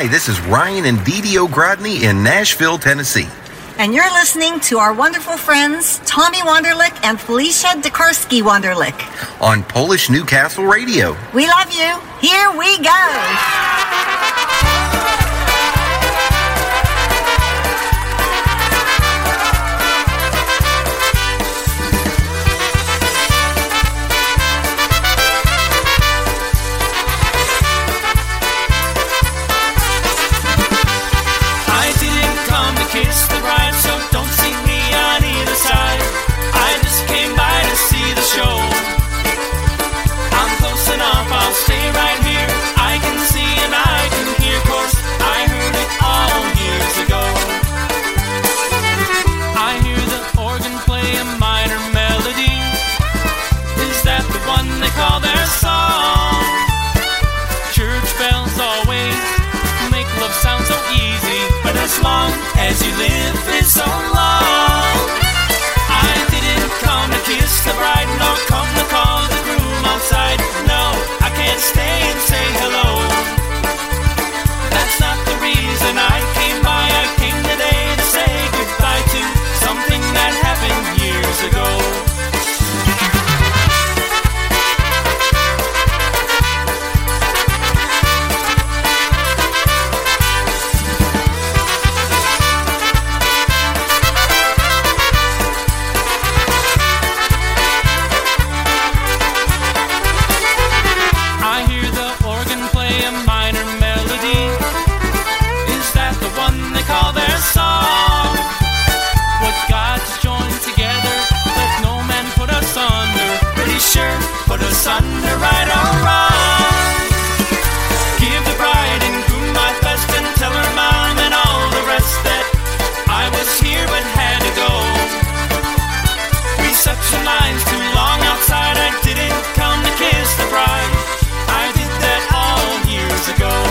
Hi, this is Ryan and Dee Dee Ogrodny in Nashville, Tennessee. And you're listening to our wonderful friends, Tommy Wunderlich and Felicia Dekarski-Wunderlich. On Polish Newcastle Radio. We love you. Here we go. I didn't come to kiss the bride, so don't see me on either side. I just came by to see the show. I'm close enough, I'll stay right here. I can see and I can hear, 'course I heard it all years ago. I hear the organ play a minor melody. Is that the one they call their song? Church bells always make love sound so easy, but as long as you live is so long. I didn't come to kiss the bride, nor come to call the groom outside. No, I can't stay and say hello. That's not the reason I came by. I came today to say goodbye to something that happened years ago. Put us under right or wrong. Give the bride and groom my best, and tell her mom and all the rest that I was here but had to go. Reception lines too long outside. I didn't come to kiss the bride. I did that all years ago.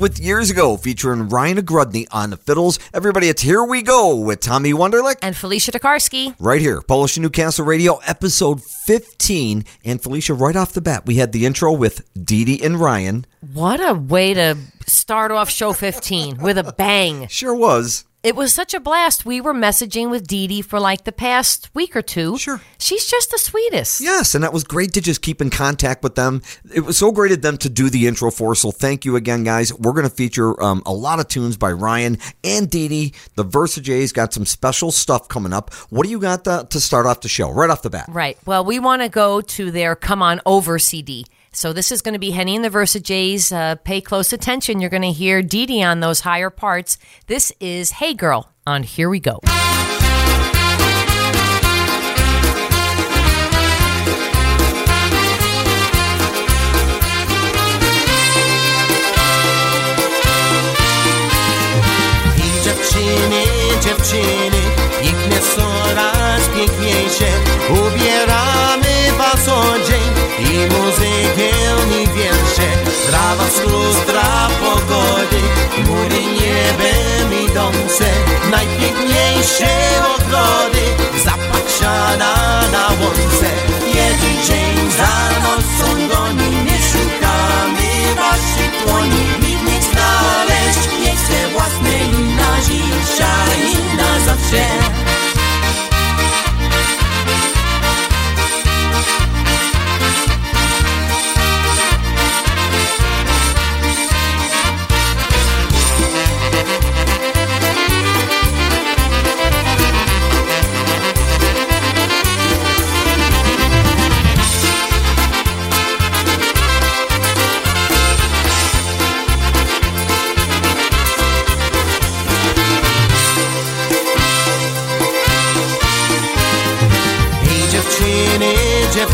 With Years Ago, featuring Ryan Ogrodny on the fiddles. Everybody, it's Here We Go with Tommy Wunderlich and Felicia Dekarski. Right here, Polish Newcastle Radio, episode 15. And Felicia, right off the bat, we had the intro with Dee Dee and Ryan. What a way to start off show 15 with a bang. Sure was. It was such a blast. We were messaging with Dee Dee for like the past week or two. Sure. She's just the sweetest. Yes, and that was great to just keep in contact with them. It was so great of them to do the intro for us, so thank you again, guys. We're going to feature a lot of tunes by Ryan and Dee Dee. The VersaJays got some special stuff coming up. What do you got to start off the show, right off the bat? Right. Well, we want to go to their Come On Over CD. So this is going to be Henny and the VersaJays. Pay close attention. You're going to hear Dee Dee on those higher parts. This is Hey Girl on Here We Go. I dziewczyny, piękne coraz piękniejsze, ubieramy was o dzień. I muzykę i wiersze, trawa z lustra pogody, góry, niebem idące, najpiękniejsze ogrody, zapach siana na łące. Jeden dzień za nocą goni, nie szukamy waszych dłoni, nikt znaleźć nie chce własnej, inna dzisiaj, inna zawsze.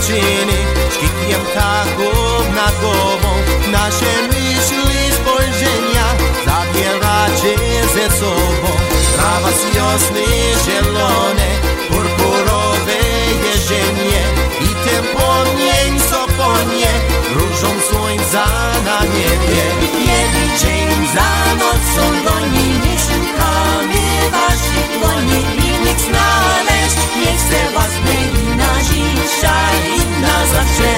dziewczyny, szkikiem ptaków nad głową. Nasze myśli, spojrzenia zabieracie ze sobą. Trawa z wiosny zielone, purpurowe jeżenie i ten płomień, co płonie różą słońca na niebie. Jeden dzień za nocą goni, nie szukamy waszych dłoni i niech znaleźć nie chce was myli na dzisiaj i na zawsze.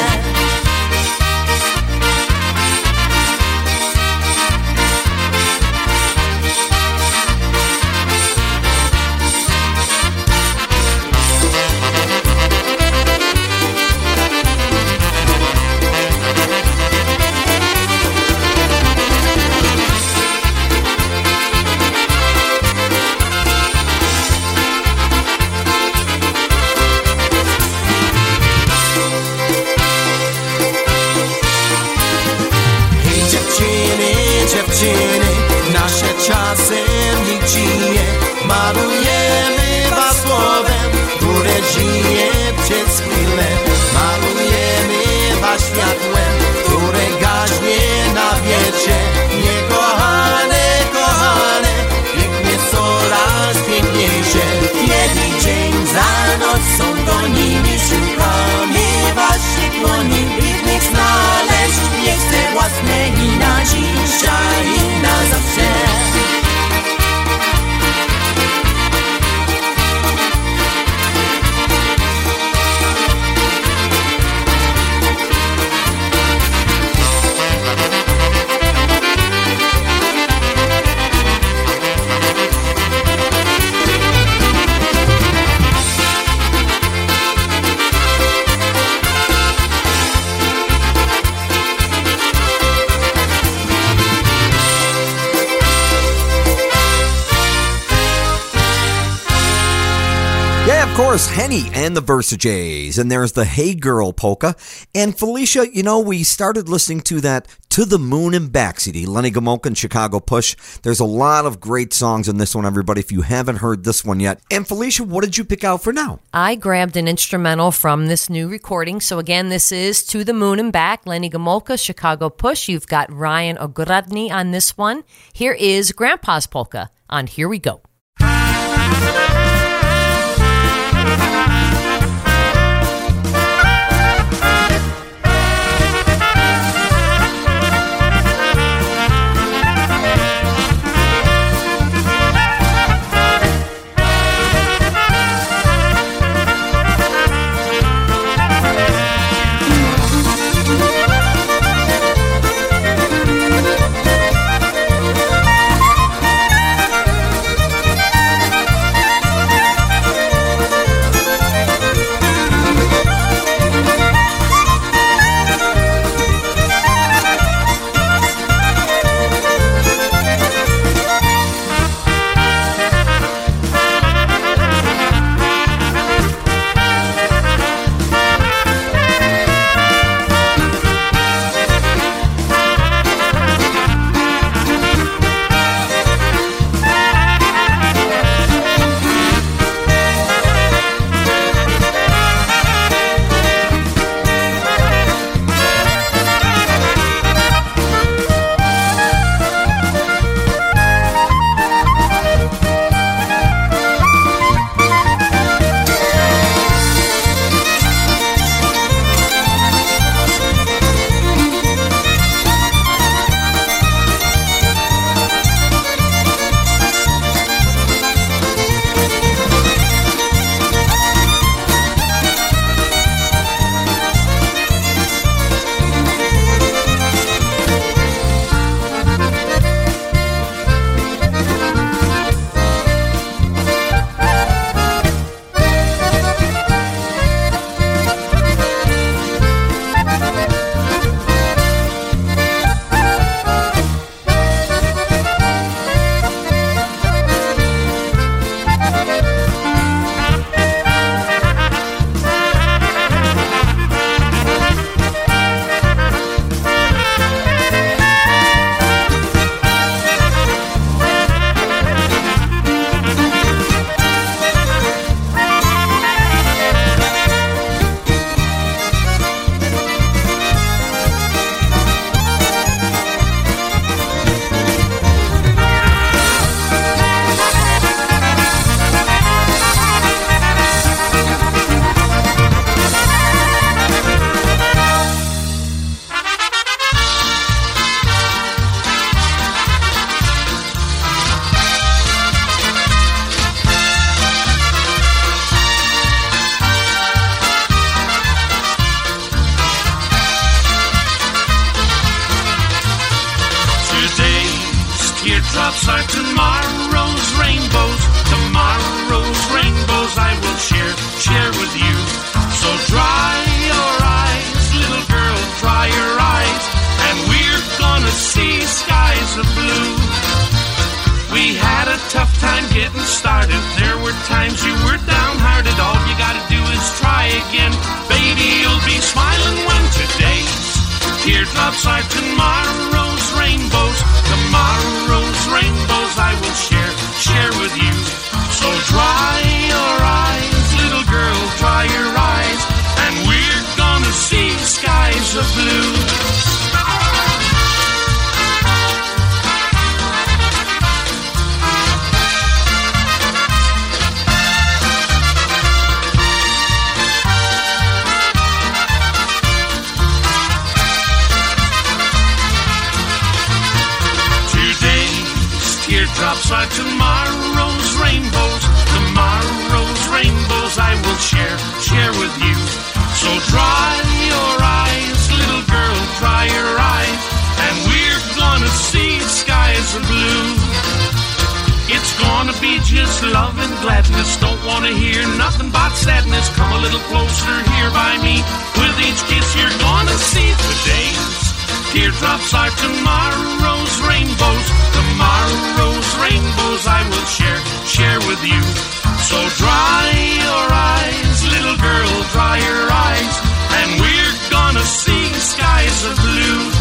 Henny and the VersaJays, and there's the Hey Girl polka. And Felicia, you know, we started listening to that To the Moon and Back CD, Lenny Gomolka and Chicago Push. There's a lot of great songs in this one, everybody, if you haven't heard this one yet. And Felicia, what did you pick out for now? I grabbed an instrumental from this new recording. So again, this is To the Moon and Back, Lenny Gomolka, Chicago Push. You've got Ryan Ogrodny on this one. Here is Grandpa's Polka on Here We Go. clouds outside tomorrow's rainbows. Tomorrow's rainbows I will share with you. So dry your eyes, little girl, dry your eyes, and we're gonna see skies of blue. We had a tough time getting started. There were times you were downhearted. All you gotta do is try again. Baby, you'll be smiling when today's teardrops are tomorrow's rainbows. Tomorrow's rainbows I will share with you. So dry your eyes, little girl, dry your eyes, and we're gonna see skies of blue. Drops are tomorrow's rainbows. Tomorrow's rainbows I will share with you. So dry your eyes, little girl, dry your eyes, and we're gonna see skies of blue. It's gonna be just love and gladness. Don't wanna hear nothing but sadness. Come a little closer here by me. With each kiss you're gonna see the days. Teardrops are tomorrow's rainbows. Tomorrow's rainbows I will share with you. So dry your eyes, little girl, dry your eyes, and we're gonna see skies of blue.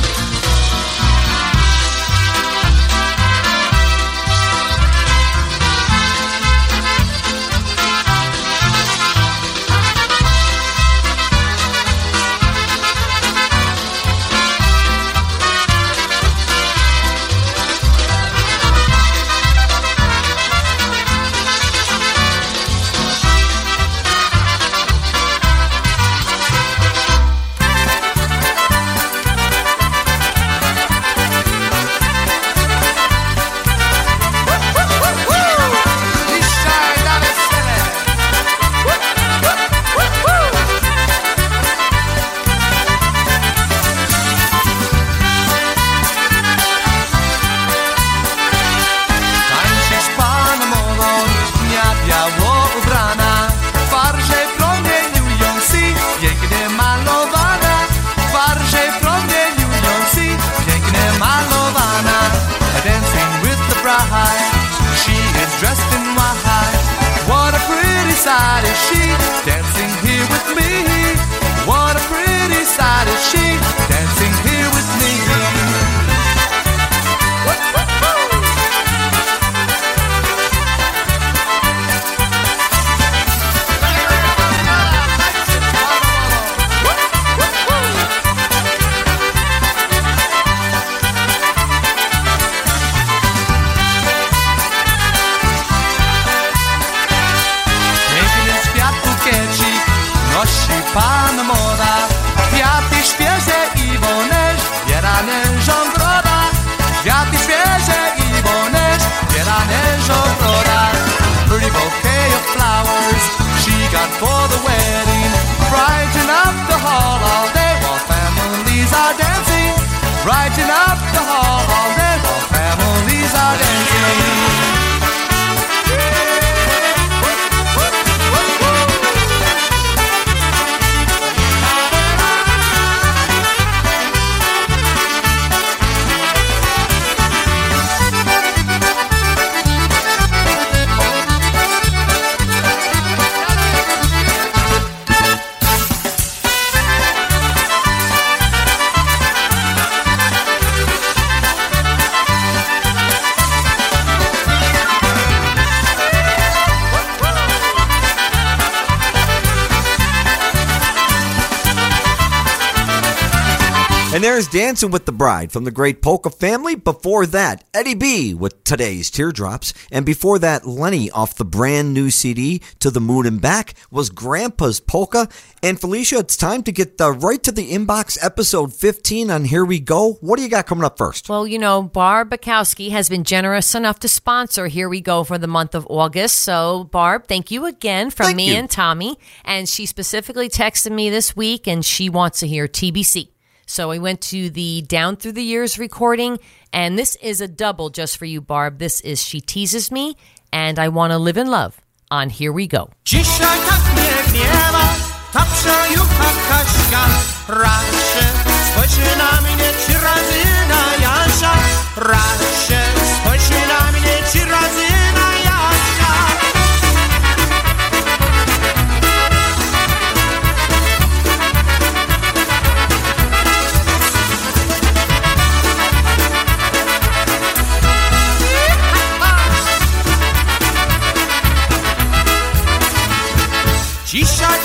And there's Dancing with the Bride from the great Polka family. Before that, Eddie B. with Today's Teardrops. And before that, Lenny off the brand new CD, To the Moon and Back, was Grandpa's Polka. And Felicia, it's time to get right to the inbox, episode 15 on Here We Go. What do you got coming up first? Well, you know, Barb Bukowski has been generous enough to sponsor Here We Go for the month of August. So, Barb, thank you again from me and Tommy. And she specifically texted me this week, and she wants to hear TBC. So we went to the Down Through the Years recording, and this is a double just for you, Barb. This is She Teases Me and I Wanna Live in Love on Here We Go. Dzisiaj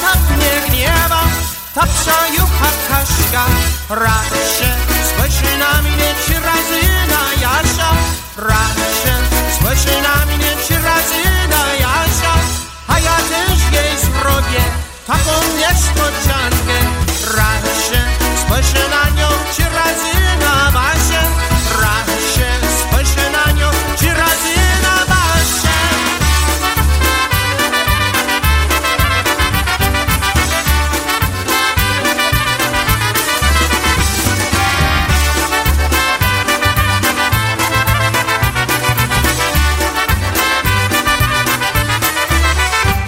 tak mnie gniewa ta przejucha Kaśka, raczej spojrzy na mnie trzy razy na Jasia, raczej spojrzy na mnie trzy razy na Jasia. Dzisiaj tak mnie gniewa ta psa jucha Kaśka, raczej spojrzy na mnie trzy razy na Jasia, raczej spojrzy na mnie trzy razy na Jasia. A ja też jej zrobię taką niespodziankę, raczej spojrzy na nią trzy razy na Basię, raczej spojrzy na nią trzy razy na Basię.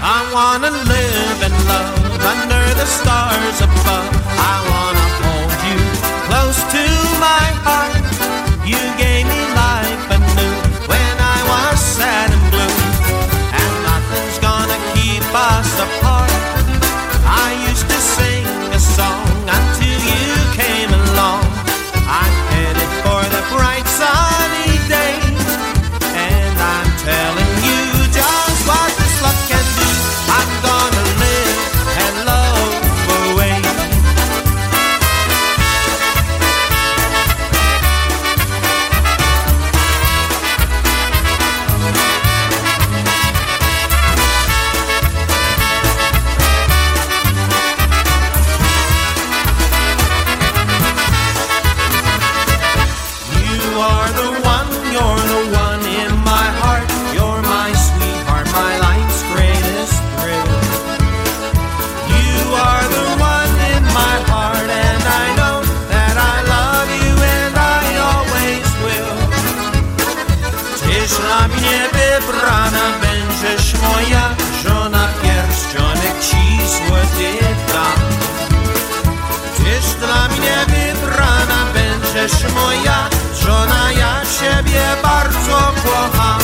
I wanna live in love under the stars above. I wanna hold you close to my heart. You gave me life anew when I was sad and blue, and nothing's gonna keep us apart. I used to sing a song until you came along. I'm headed for the bright sunny days, and I'm telling you just what this love can do. Gonna live and love away. You are the one, you're the one in my heart. You're my sweetheart, my life's greatest thrill. You are the one in my heart, and I know that I love you and I always will. Tyś dla mnie wybrana, będziesz moja żona, pierścionek ci złoty dam. Tyś dla mnie wybrana, będziesz moja żona, ja ciebie bardzo kocham.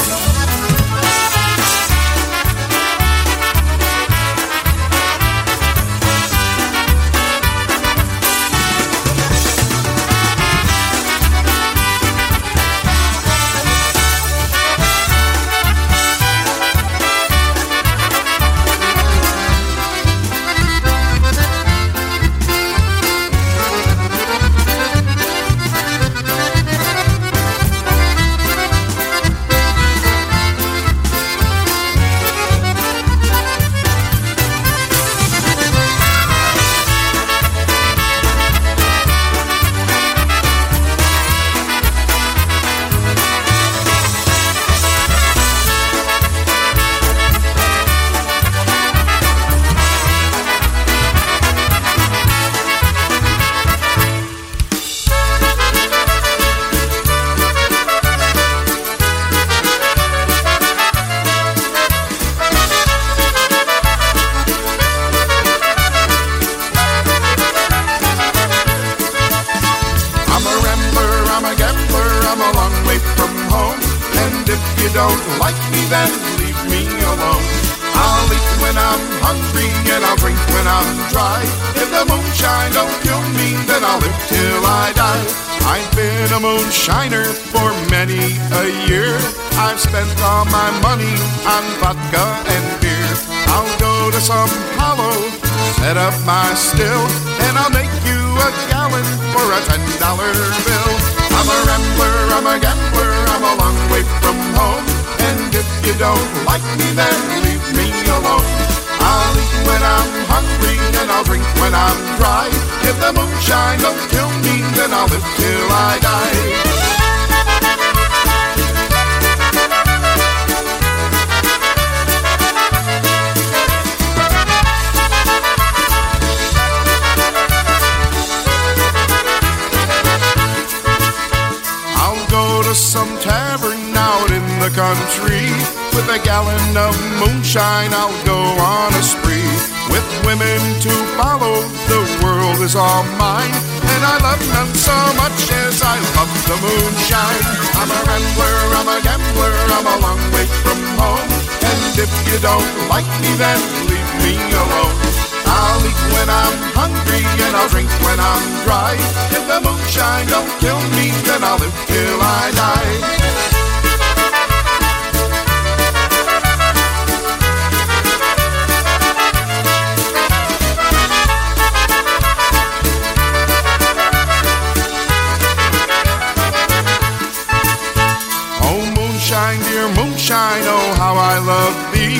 the country. With a gallon of moonshine, I'll go on a spree. With women to follow, the world is all mine. And I love none so much as I love the moonshine. I'm a rambler, I'm a gambler, I'm a long way from home. And if you don't like me, then leave me alone. I'll eat when I'm hungry and I'll drink when I'm dry. If the moonshine don't kill me, then I'll live till I die. Dear moonshine, oh how I love thee.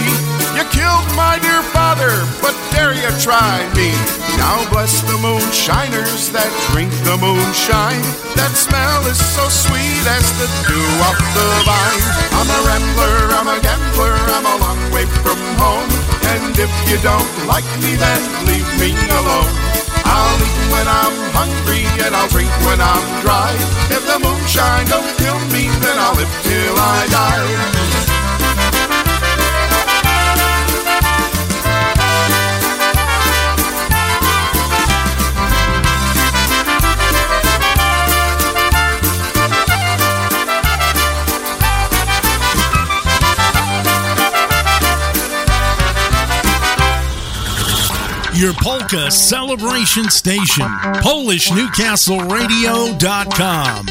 You killed my dear father, but dare you try me. Now bless the moonshiners that drink the moonshine. That smell is so sweet as the dew off the vine. I'm a rambler, I'm a gambler, I'm a long way from home. And if you don't like me, then leave me alone. I'll eat when I'm hungry and I'll drink when I'm dry. If the moonshine don't kill me, then I'll live till I die. Your polka celebration station, PolishNewcastleRadio.com.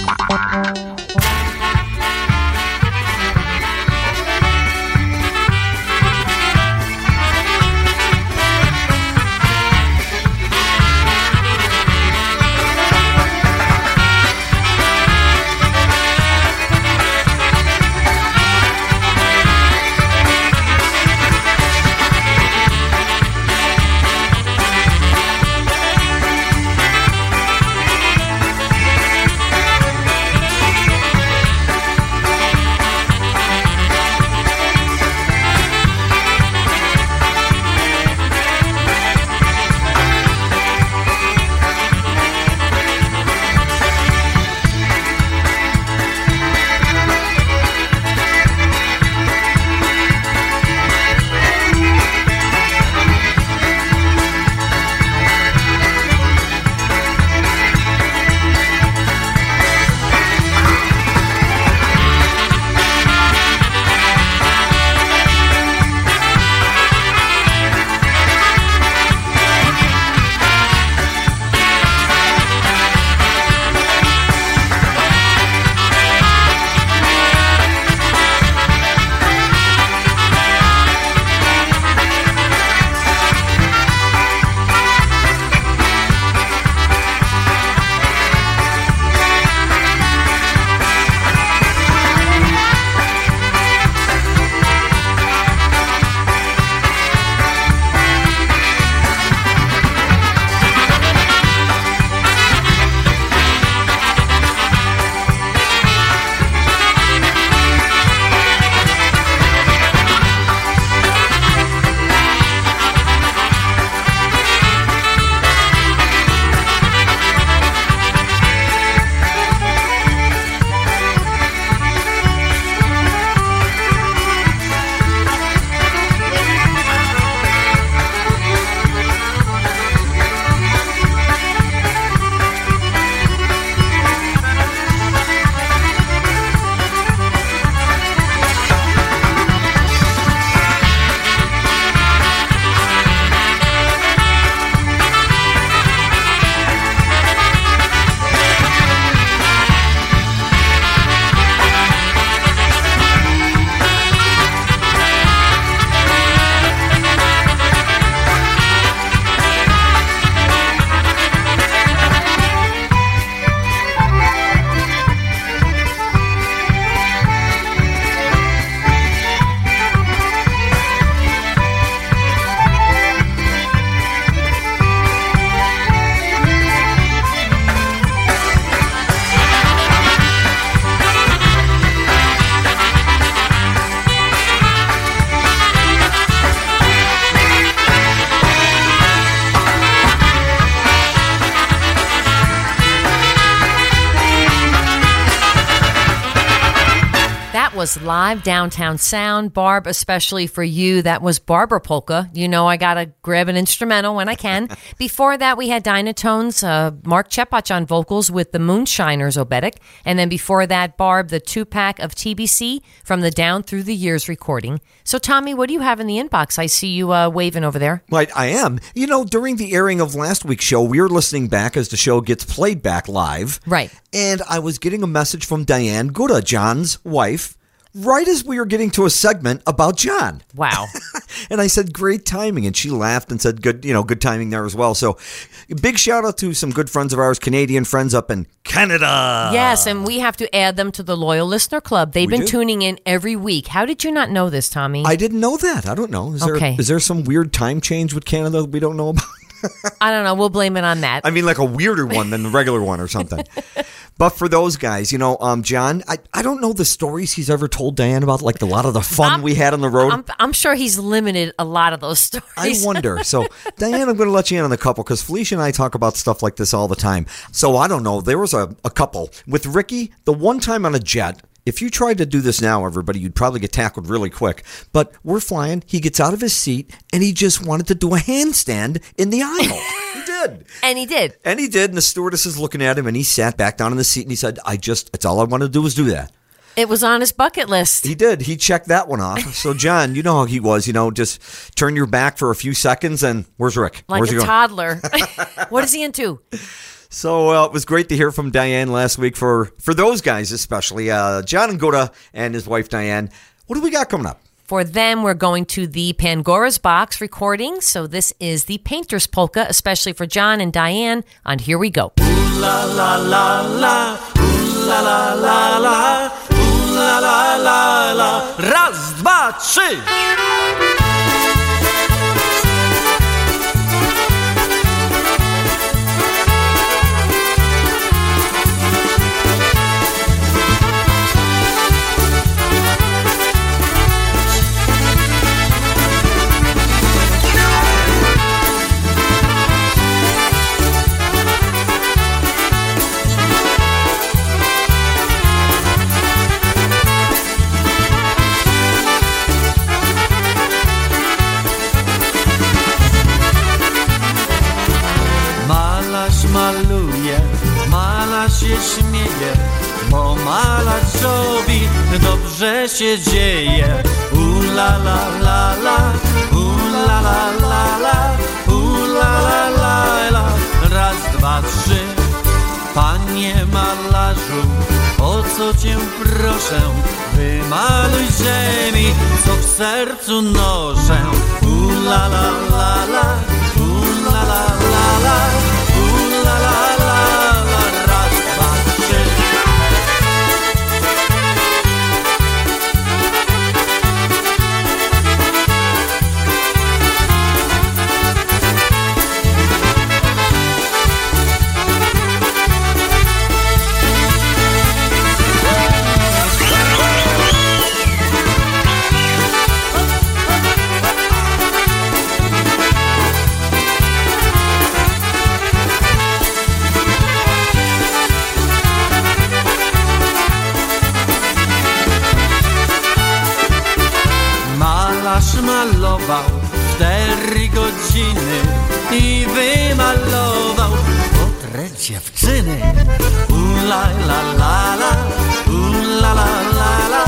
That was live downtown sound. Barb, especially for you, that was Barber Polka. You know I got to grab an instrumental when I can. Before that, we had Dynatones, Mark Chepach on vocals with the Moonshiners Obetic. And then before that, Barb, the two-pack of TBC from the Down Through the Years recording. So, Tommy, what do you have in the inbox? I see you waving over there. Right, I am. You know, during the airing of last week's show, we were listening back as the show gets played back live. Right. And I was getting a message from Diane Gouda, John's wife, right as we were getting to a segment about John. Wow. And I said, great timing. And she laughed and said, good timing there as well. So big shout out to some good friends of ours, Canadian friends up in Canada. Yes, and we have to add them to the Loyal Listener Club. They've been tuning in every week. How did you not know this, Tommy? I didn't know that. I don't know. Is there some weird time change with Canada that we don't know about? I don't know. We'll blame it on that. I mean, like a weirder one than the regular one or something. But for those guys, you know, John, I don't know the stories he's ever told Diane about, like a lot of the fun we had on the road. I'm sure he's limited a lot of those stories. I wonder. So, Diane, I'm going to let you in on a couple because Felicia and I talk about stuff like this all the time. So, I don't know. There was a couple. With Ricky, the one time on a jet, if you tried to do this now, everybody, you'd probably get tackled really quick. But we're flying. He gets out of his seat, and he just wanted to do a handstand in the aisle. He did. And the stewardess is looking at him, and he sat back down in the seat, and he said, it's all I wanted to do was do that. It was on his bucket list. He did. He checked that one off. So, John, you know how he was. You know, just turn your back for a few seconds, and where's Rick? Like a toddler. What is he into? So it was great to hear from Diane last week for those guys especially, John and Gouda and his wife Diane. What do we got coming up? For them, we're going to the Pangora's Box recording. So this is the Painter's Polka, especially for John and Diane on Here We Go. Ooh la la la la, ooh la la la la, ooh la la la la, raz, dwa, trzy. Się śmieje, bo malarzowi dobrze się dzieje. U la la la la, u la la la la, u la la la la. Raz, dwa, trzy. Panie malarzu, o co cię proszę? Wymaluj ziemi, co w sercu noszę. U la la la la, u la la la la, u la la la. Malował 4 godziny i wymalował portret dziewczyny. U la la la la, u la la la la,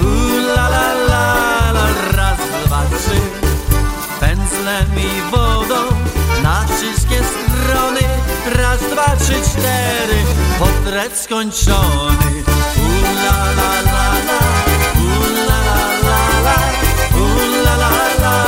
u la la la la. Raz, dwa, trzy. Pędzlem i wodą na wszystkie strony. Raz, dwa, trzy, cztery. Portret skończony. U la la la la, u la la la la. La la la.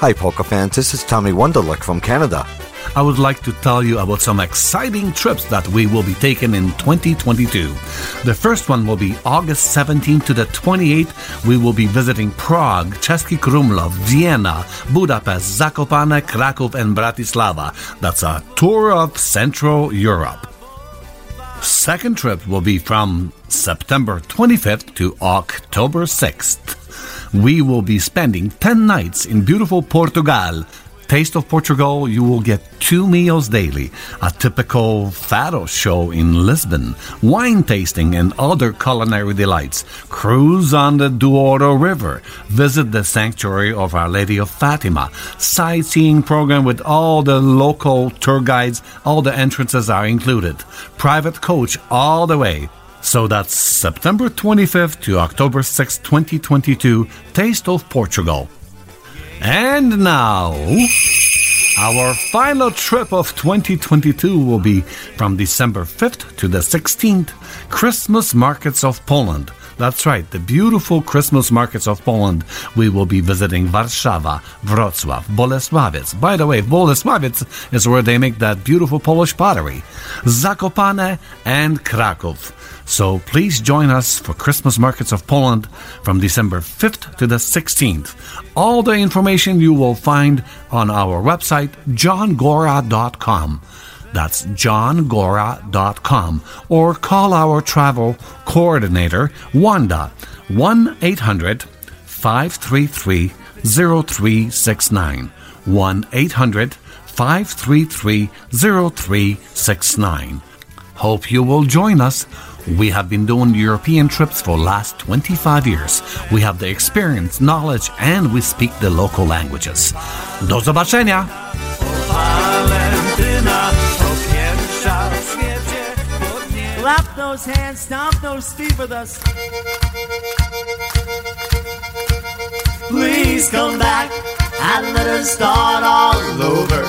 Hi Polka fans, this is Tommy Wunderlich from Canada. I would like to tell you about some exciting trips that we will be taking in 2022. The first one will be August 17th to the 28th. We will be visiting Prague, Český Krumlov, Vienna, Budapest, Zakopane, Krakow, and Bratislava. That's a tour of Central Europe. Second trip will be from September 25th to October 6th. We will be spending 10 nights in beautiful Portugal. Taste of Portugal, you will get 2 meals daily, a typical fado show in Lisbon, wine tasting and other culinary delights, cruise on the Douro River, visit the sanctuary of Our Lady of Fatima, sightseeing program with all the local tour guides, all the entrances are included, private coach all the way. So that's September 25th to October 6th, 2022, Taste of Portugal. And now, our final trip of 2022 will be from December 5th to the 16th, Christmas Markets of Poland. That's right, the beautiful Christmas markets of Poland. We will be visiting Warszawa, Wrocław, Bolesławiec. By the way, Bolesławiec is where they make that beautiful Polish pottery. Zakopane and Krakow. So please join us for Christmas Markets of Poland from December 5th to the 16th. All the information you will find on our website, johngora.com. That's johngora.com, or call our travel coordinator, Wanda, 1-800-533-0369, 1-800-533-0369. Hope you will join us. We have been doing European trips for the last 25 years. We have the experience, knowledge, and we speak the local languages. Do zobaczenia! Clap those hands, stomp those feet with us. Please come back and let us start all over.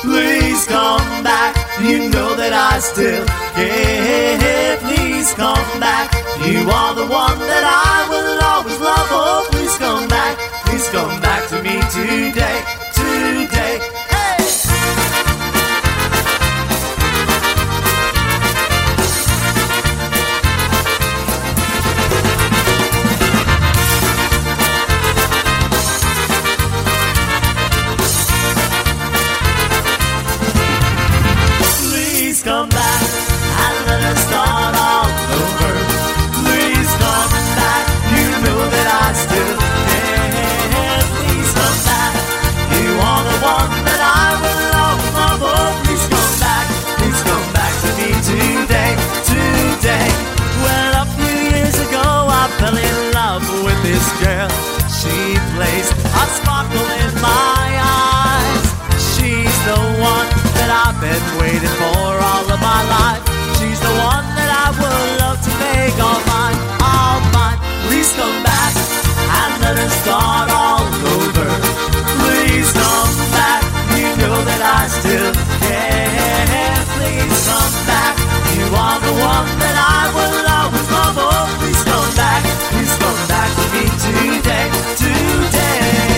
Please come back, you know that I still care. Please come back, you are the one that I will always love. Oh, please come back to me today, today. Come back and let us start all over. Please come back, you know that I still care. Please come back, you are the one that I will love. Oh, please come back to me today, today. Well, a few years ago I fell in love with this girl. She placed a sparkle in my eyes. She's the one that I've been waiting for my life. She's the one that I would love to make all mine, all mine. Please come back and let us start all over. Please come back, you know that I still care. Please come back, you are the one that I will always love. Oh, please come back to me today, today.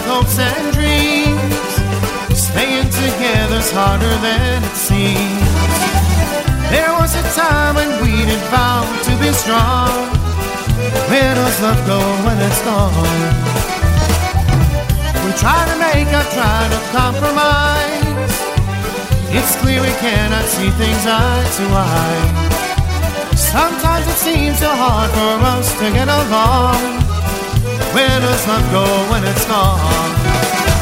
with hopes and dreams. Staying together's harder than it seems. There was a time when we did vow to be strong. Where does love go when it's gone? We try to make a try to compromise. It's clear we cannot see things eye to eye. Sometimes it seems so hard for us to get along. Where does love go when it's gone?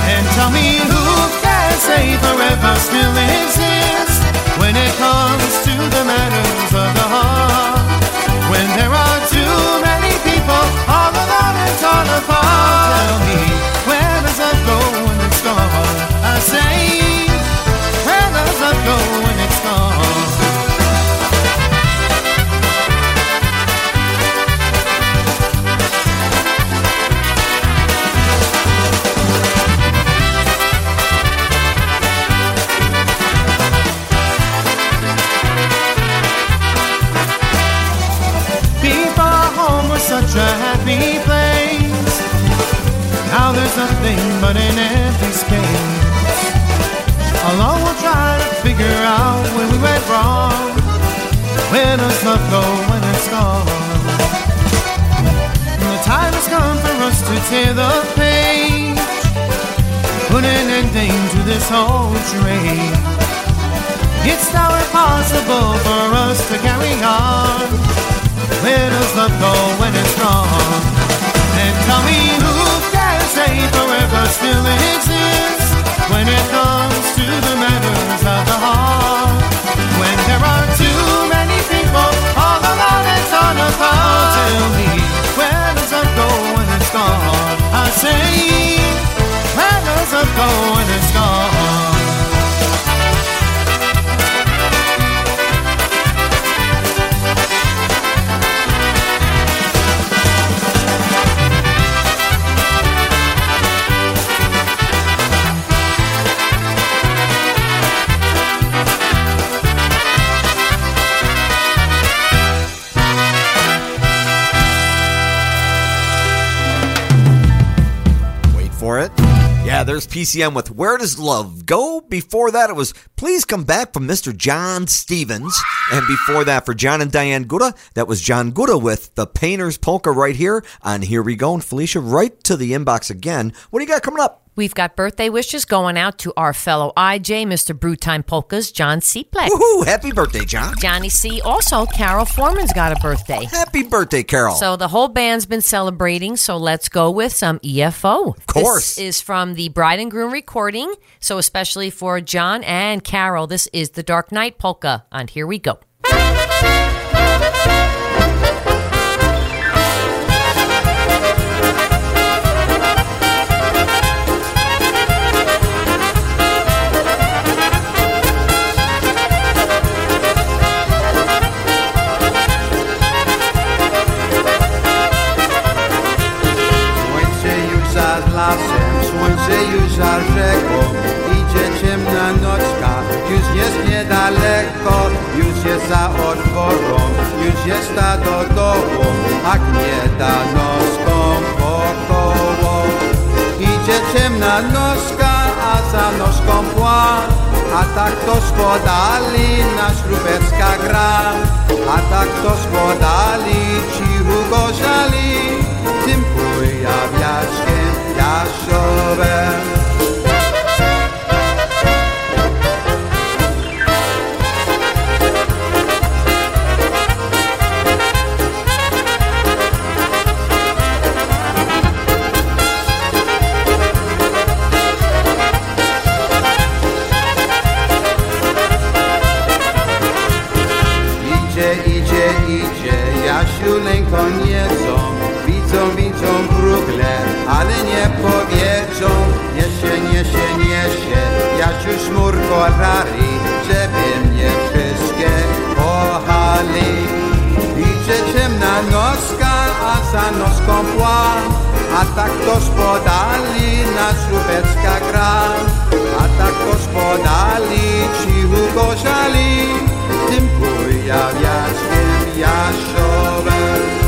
And tell me, who can say forever still exists when it comes to the matters of the heart? When there are too many people all alone and torn apart. Tell me, where does love go when it's gone? I say, where does love go when it's gone? Such a happy place. Now there's nothing but an empty space. Alone we'll try to figure out where we went wrong. Where does love go when it's gone? And the time has come for us to tear the page, put an ending to this whole charade. It's now impossible for us to carry on. Where does love go when it's gone? And tell me, who can say forever still exists when it comes to the matters of the heart? When there are too many people all alone and torn apart. Tell me, where does love go when it's gone? I say, where does love go when it's gone? There's PCM with Where Does Love Go? Before that, it was Please Come Back from Mr. John Stevens. And before that, for John and Diane Gouda, that was John Gouda with The Painter's Polka right here on Here We Go. And Felicia, right to the inbox again. What do you got coming up? We've got birthday wishes going out to our fellow IJ, Mr. Brewtime Polkas, John Ceplex. Woohoo! Happy birthday, John. Johnny C. Also, Carol Foreman's got a birthday. Happy birthday, Carol. So the whole band's been celebrating, so let's go with some EFO. Of course. This is from the Bride and Groom recording, so especially for John and Carol, this is the Dark Knight Polka on Here We Go. Już za rzeką idzie ciemna nocka, już jest niedaleko, już jest za otworą, już jest ta do dołu, a gnieta noską wokoło. Idzie ciemna noska, a za noską pła, a tak to spodali na ślubecka gra, a tak to spodali ci ugorzali, tym pojawiaczkiem Jaszowem. Idzie, Jasiuleńko nieco. Widzą wrógle, ale nie powiedzą. Niesie, Jasiu szmurko rari, żeby mnie wszystkie kochali. Idzie ciemna noska, a za noską pła, a tak toż podali na ślubecka gra, a tak toż podali ci ugorzali, tym pojawiaczkiem Jaszowem.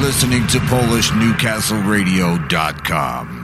Listening to PolishNewcastleRadio.com.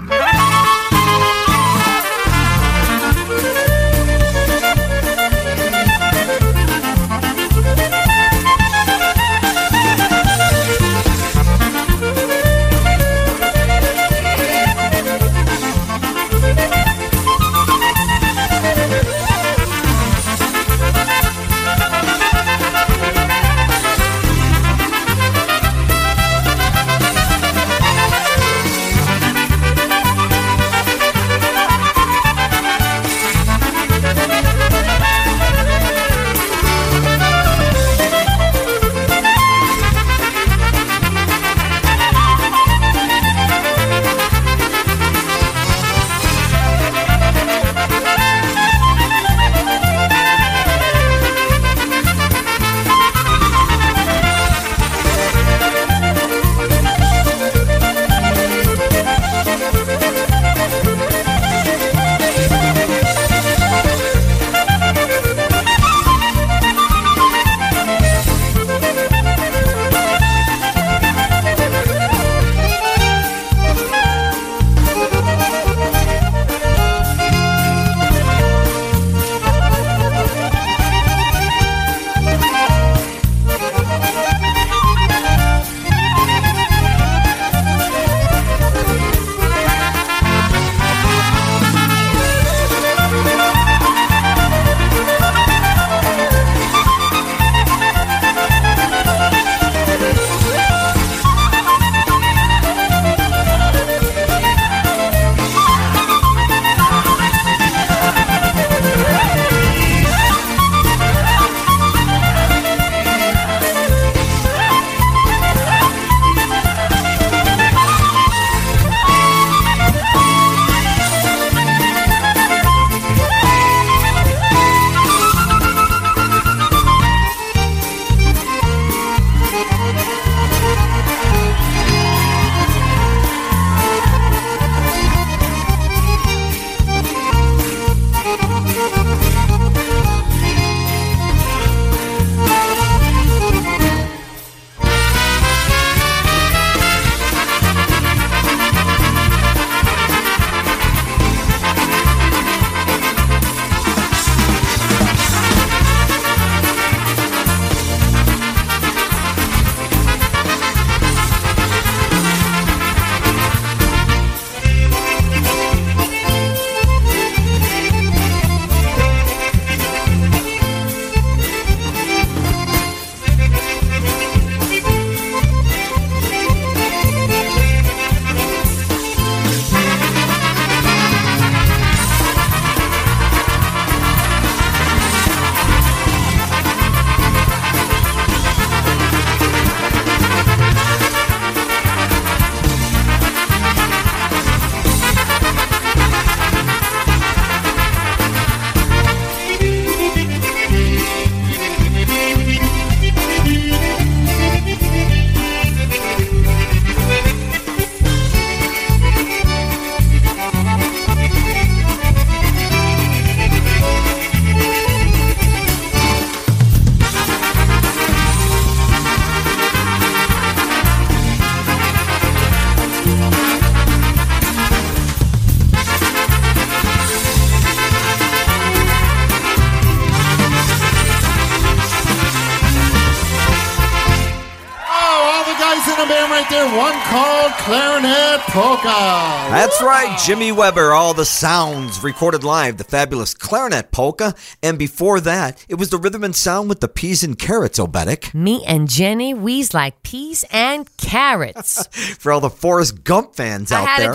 right there, one called Clarinet Polka. That's right, Jimmy Weber, all the sounds recorded live, the fabulous Clarinet Polka. And before that, it was the Rhythm and Sound with the Peas and Carrots, Obedek. Me and Jenny, we's like peas and carrots. For all the Forrest Gump fans out there. I had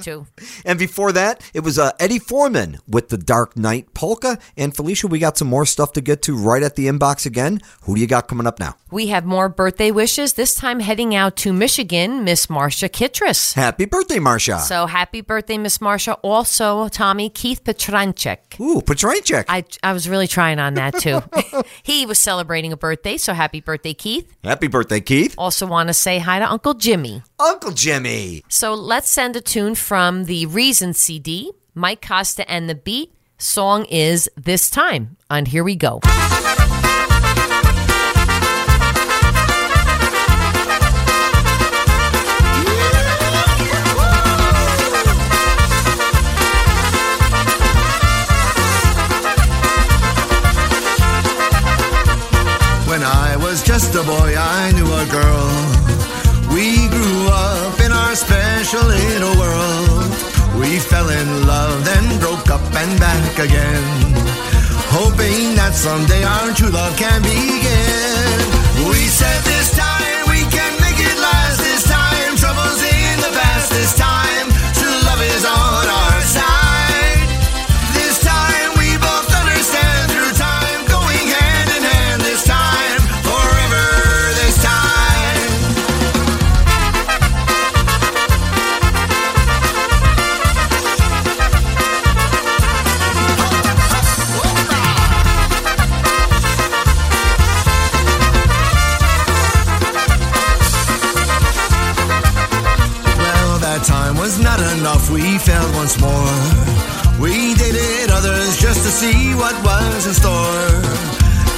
to do it. And before that, it was Eddie Foreman with the Dark Knight Polka. And Felicia, we got some more stuff to get to right at the inbox again. Who do you got coming up now? We have more birthday wishes, this time heading out to Michigan, Miss Marsha Kittress. Happy birthday, Marsha. So happy birthday, Miss Marsha. Also, Tommy, Keith Petranchek. Ooh, Petranchek. I was really trying on that, too. He was celebrating a birthday, so happy birthday, Keith. Happy birthday, Keith. Also want to say hi to Uncle Jimmy. Uncle Jimmy. So let's send a tune from the Reason CD, Mike Costa and the Beat. Song is This Time on Here We Go. When I was just a boy, I knew a girl. We grew up in our special little world. We fell in love, then broke up and back again, hoping that someday our true love can begin. We said this time we can make it last. This time trouble's in the past. This time true love is on our side. We fell once more. We dated others just to see what was in store.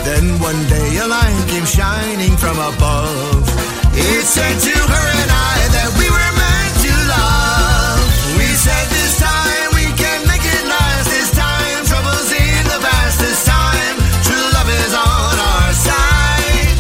Then one day a light came shining from above. It said to her and I that we were meant to love. We said this time we can make it last. This time trouble's in the past. This time true love is on our side.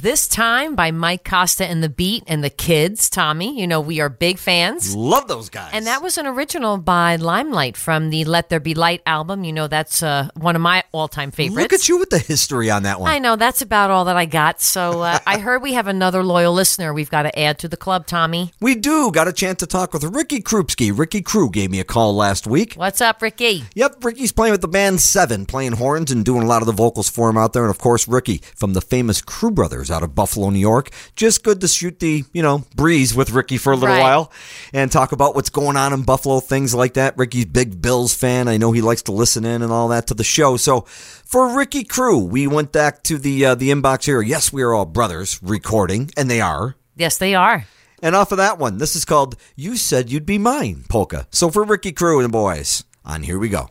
This Time by Mike Costa and the Beat and the Kids. Tommy, you know we are big fans. Love those guys. And that was an original by Limelight from the Let There Be Light album. You know that's one of my all-time favorites. Look at you with the history on that one. I know, that's about all that I got. So I heard we have another loyal listener we've got to add to the club, Tommy. We do. Got a chance to talk with Ricky Krupski. Ricky Crew gave me a call last week. What's up, Ricky? Yep, Ricky's playing with the band Seven, playing horns and doing a lot of the vocals for him out there. And of course, Ricky from the famous Crew Brothers out of Buffalo, New York. Just good to shoot the, breeze with Ricky for a little while and talk about what's going on in Buffalo, things like that. Ricky's big Bills fan. I know he likes to listen in and all that to the show. So for Ricky Crew, we went back to the inbox here. Yes, we are all brothers recording, and they are. Yes, they are. And off of that one, this is called You Said You'd Be Mine, Polka. So for Ricky Crew and the boys, on Here We Go.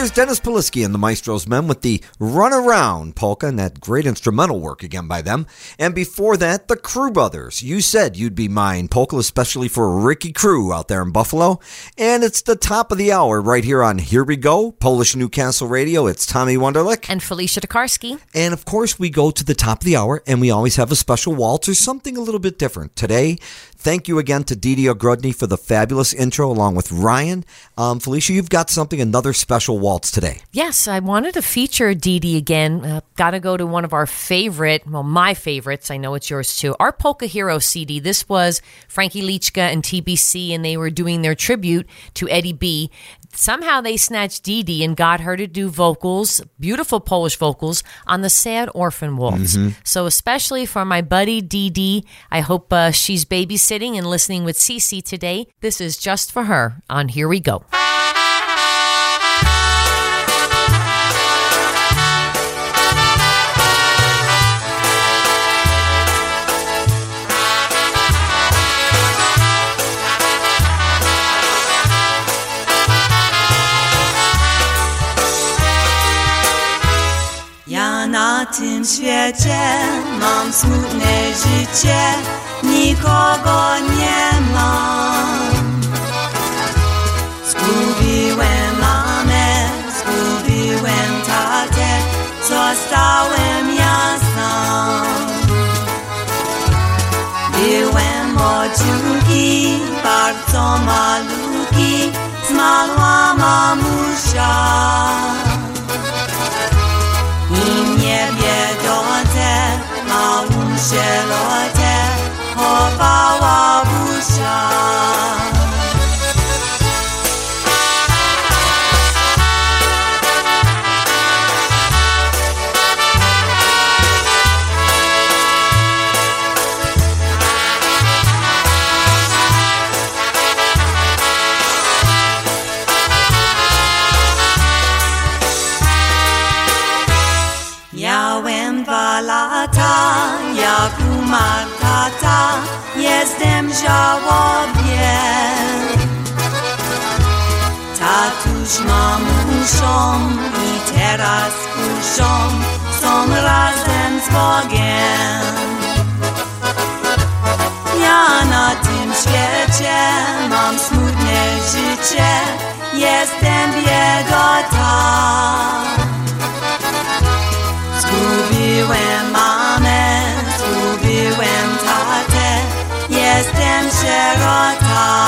there's Dennis Poliski and the Maestro's Men with the Runaround Polka, and that great instrumental work again by them. And before that, the Crew Brothers, You Said You'd Be Mine Polka, especially for Ricky Crew out there in Buffalo. And it's the top of the hour right here on Here We Go, Polish Newcastle Radio. It's Tommy Wunderlich. And Felicia Dekarski. And of course, we go to the top of the hour, and we always have a special waltz or something a little bit different. Today, thank you again to Dee Dee Ogrodny for the fabulous intro, along with Ryan. Felicia, you've got something, another special waltz today. Yes, I wanted to feature Dee Dee again. Got to go to one of our favorite, well, my favorites. I know it's yours too. Our Polka Hero CD. This was Frankie Leitchka and TBC, and they were doing their tribute to Eddie B. Somehow they snatched Dee Dee and got her to do vocals, beautiful Polish vocals, on the Sad Orphan Waltz. Mm-hmm. So especially for my buddy Dee Dee, I hope she's babysitting and listening with Cece today. This is just for her on Here We Go. Ja na tym świecie mam smutne życie. Nikogo nie mam. Zgubiłem mamę, zgubiłem tatę, zostałem ja sam. Byłem od dziurki, bardzo malutki, zmarła mamusia. I mnie biedące, małą sierotę, chowała burza. Miałem 2 lata, jak umarł tata, jestem w żałobie. Tatuś mamuszą i teraz kuszą, są razem z Bogiem. Ja na tym świecie mam smutne życie, jestem biedota. Zgubiłem mamę, zgubiłem tatę, jestem sierota.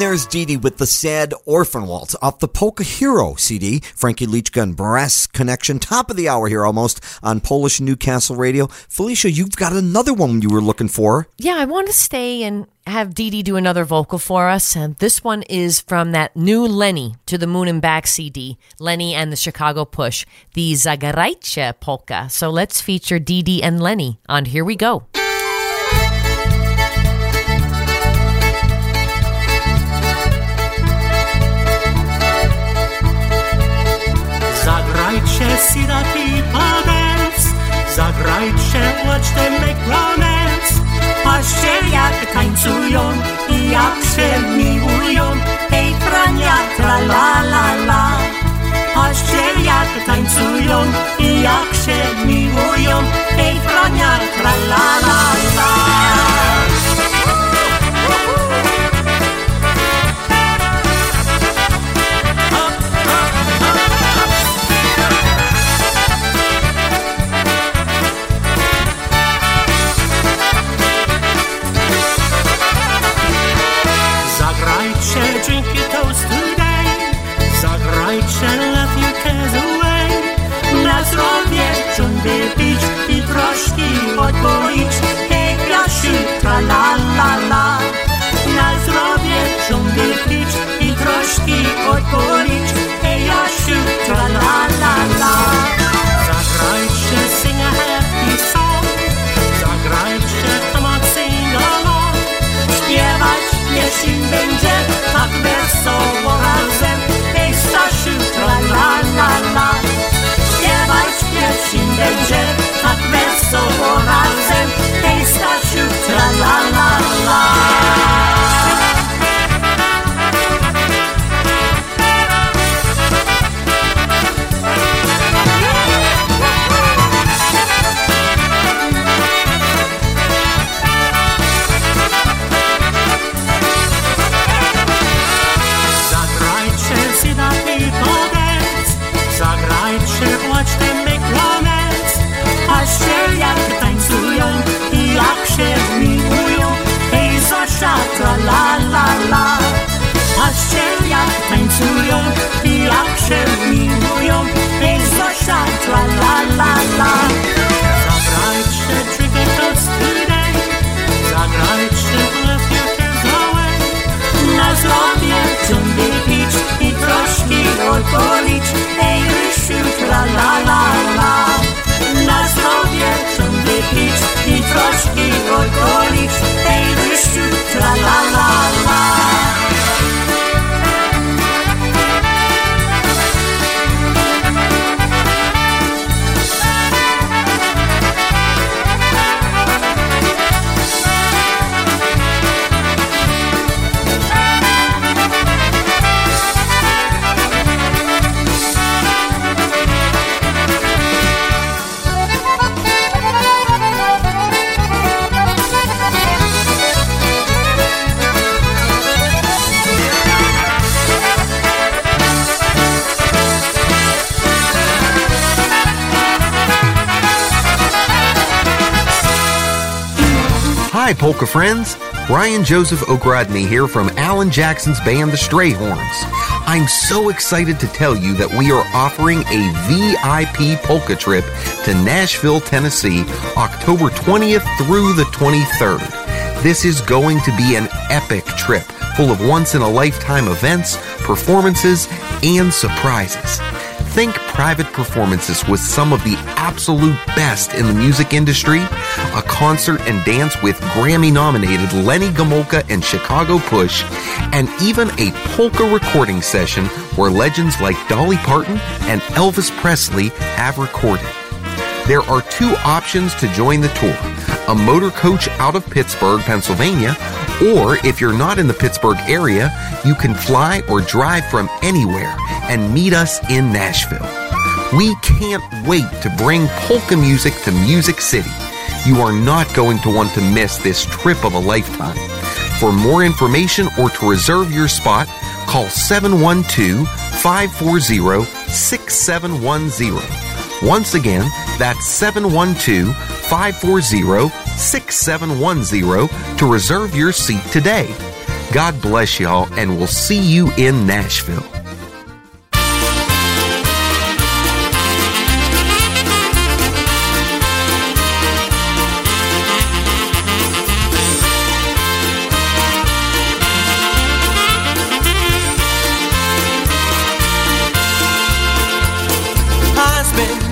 There's Dee Dee with the Sad Orphan Waltz off the Polka Hero CD. Frankie Leitchka and Brass Connection. Top of the hour here almost on Polish Newcastle Radio. Felicia, you've got another one you were looking for. Yeah, I want to stay and have Dee Dee do another vocal for us. And this one is from that new Lenny to the Moon and Back CD, Lenny and the Chicago Push, the Zagarajce Polka. So let's feature Dee Dee and Lenny on Here We Go. Zagrajcie sirati palec, zagrajcie łaczny meklanec. Patrzcie jak tańcują i jak się miłują, hej prania tra la la la. Patrzcie jak tańcują i jak się miłują, hej prania tra la la la. Drink it. policzkę Jasiu, tra la la la. Zagrajcie, sing a happy song, zagrajcie to ma sing-along. Śpiewać pieśń będzie tak wesoło razem. Ej Stasiu, tra la la la. Śpiewać pieśń będzie tak wesoło razem. Ej Stasiu, tra la la la. La la la, aż się jak tańcują i jak się miłują, ej Zosia, la la la la. Zagrajcie Tricky Toasty Day, zagrajcie Love You Can't Go Away. Na zdrowie ciągle pić i troszki odpolić, ej Rysiu, la la la la. Na zdrowie ciągle pić i troszki odpolić, ej Rysiu, la la la la. Hi polka friends, Brian Joseph O'Grodney here from Alan Jackson's band, the Strayhorns. I'm so excited to tell you that we are offering a VIP polka trip to Nashville, Tennessee, October 20th through the 23rd. This is going to be an epic trip, full of once-in-a-lifetime events, performances, and surprises. Think private performances with some of the absolute best in the music industry, a concert and dance with Grammy-nominated Lenny Gomolka and Chicago Push, and even a polka recording session where legends like Dolly Parton and Elvis Presley have recorded. There are two options to join the tour, a motor coach out of Pittsburgh, Pennsylvania, or if you're not in the Pittsburgh area, you can fly or drive from anywhere and meet us in Nashville. We can't wait to bring polka music to Music City. You are not going to want to miss this trip of a lifetime. For more information or to reserve your spot, call 712-540-6710. Once again, that's 712-540-6710 to reserve your seat today. God bless y'all, and we'll see you in Nashville.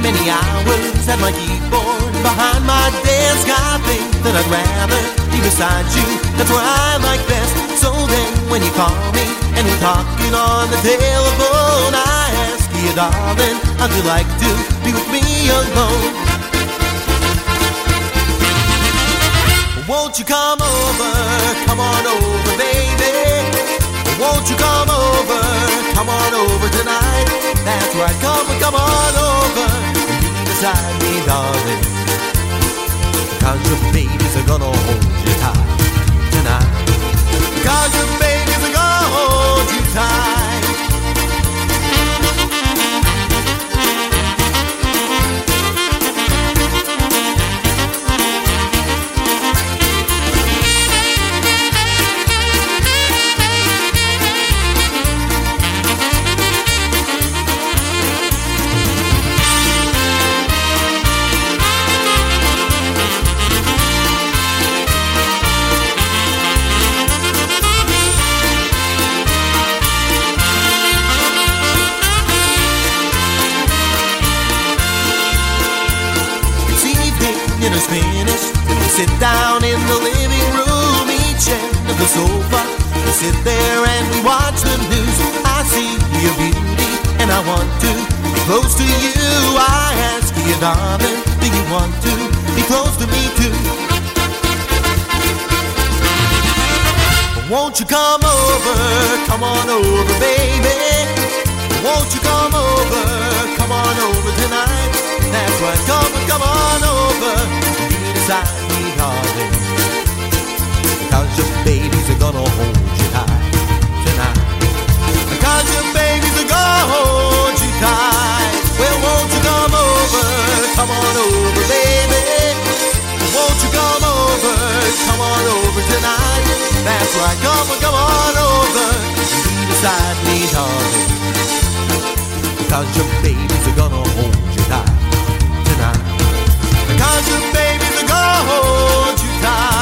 Many hours at my keyboard, behind my desk. I think that I'd rather be beside you. That's where I like best. So then when you call me and we're talking on the telephone, I ask you, darling, how'd you like to be with me alone? Won't you come over? Come on over, baby. Won't you come over? Come on over tonight. That's right, come on over. Beside me, darling, 'cause your babies are gonna hold you tight tonight. 'Cause your babies are gonna hold you tight. finished, sit down in the living room, each end of the sofa. We sit there and we watch the news. I see your beauty and I want to be close to you. I ask you, darling, do you want to be close to me too? Won't you come on over, baby? Won't you come on over tonight? That's right, come on over, you decide me, darling. Because your babies are gonna hold you tight tonight. Because your babies are gonna hold you tight. Well, won't you come on over, baby? Won't you come on over tonight? That's right, come on over, you decide me, darling. Because your babies are gonna hold you tight tonight. Because your babies are gonna hold you tight.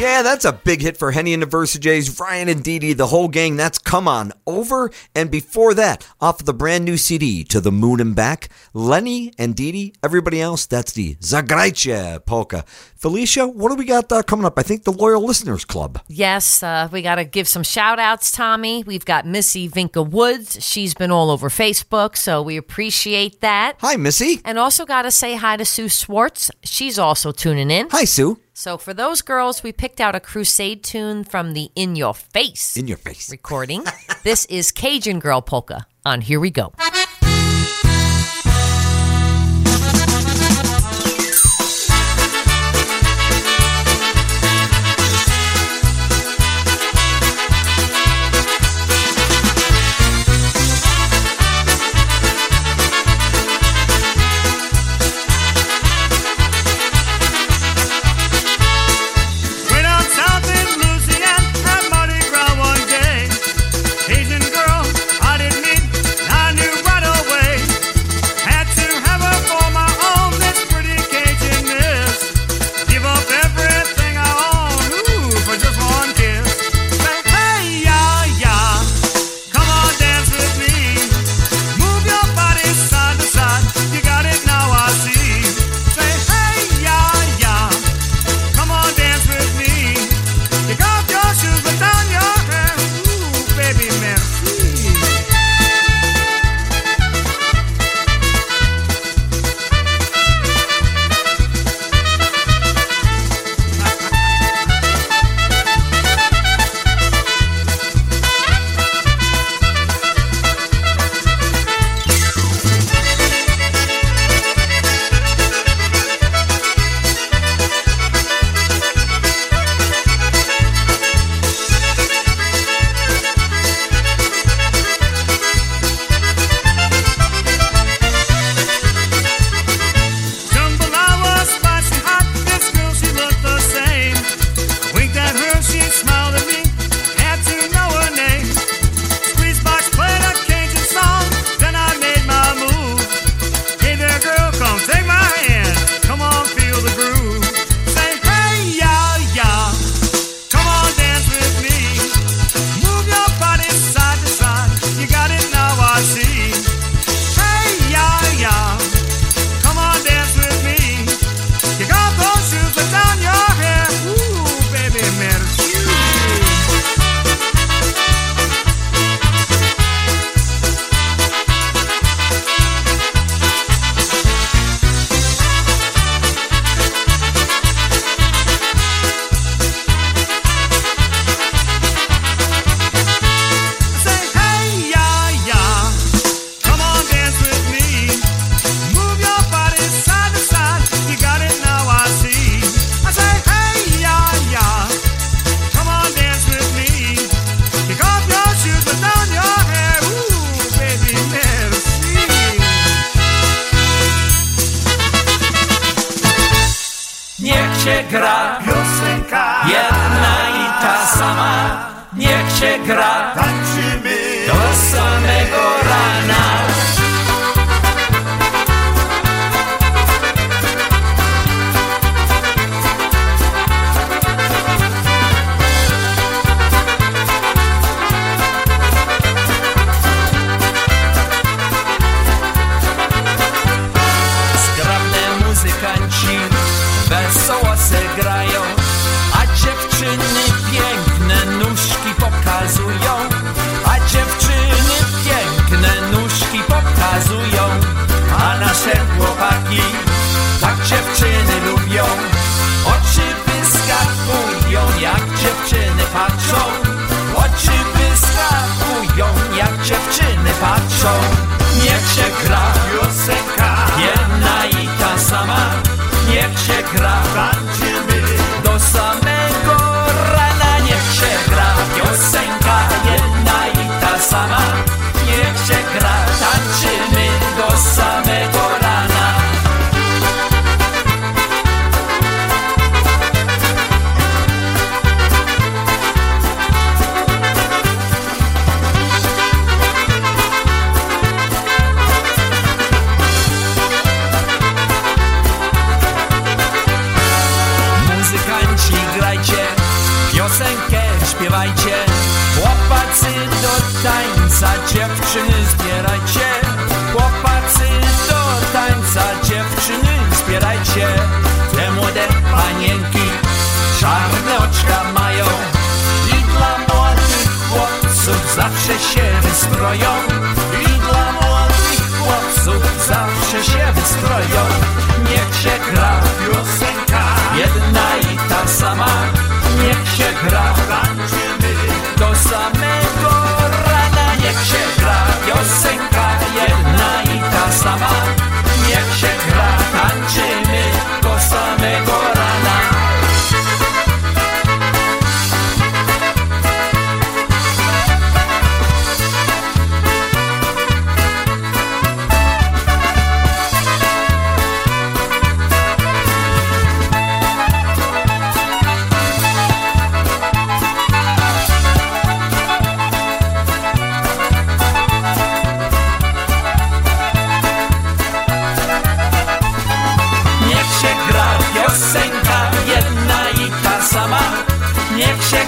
Yeah, that's a big hit for Henny and the VersaJays, Ryan and Dee Dee, the whole gang. That's Come On Over. And before that, off of the brand new CD, To the Moon and Back, Lenny and Dee Dee. Everybody else, that's the Zagarajce Polka. Felicia, what do we got coming up? I think the Loyal Listeners Club. Yes, we got to give some shout-outs, Tommy. We've got Missy Vinca Woods. She's been all over Facebook, so we appreciate that. Hi, Missy. And also got to say hi to Sue Swartz. She's also tuning in. Hi, Sue. So for those girls, we picked out a crusade tune from the In Your Face recording. This is Cajun Girl Polka on Here We Go. New gra piosenka jedna i ta sama. Niech się gra, tańczymy do samego rana. Chłopaki, tak dziewczyny lubią, oczy wyskakują, jak dziewczyny patrzą, oczy wyskakują, jak dziewczyny patrzą. Niech się gra piosenka, jedna i ta sama, niech się gra, tańczymy do samego rana. Niech się gra piosenka, jedna i ta sama, niech się gra, tańczymy do samego rana. Śpiewajcie, chłopacy do tańca, dziewczyny zbierajcie, chłopacy do tańca, dziewczyny zbierajcie. Te młode panienki czarne oczka mają i dla młodych chłopców zawsze się wystroją, i dla młodych chłopców zawsze się wystroją. Niech się gra piosenka, jedna i ta sama, niech się gra, tańczymy do samego rana. Niech się gra, piosenka jedna i ta sama, niech się gra, tańczymy do samego rana. I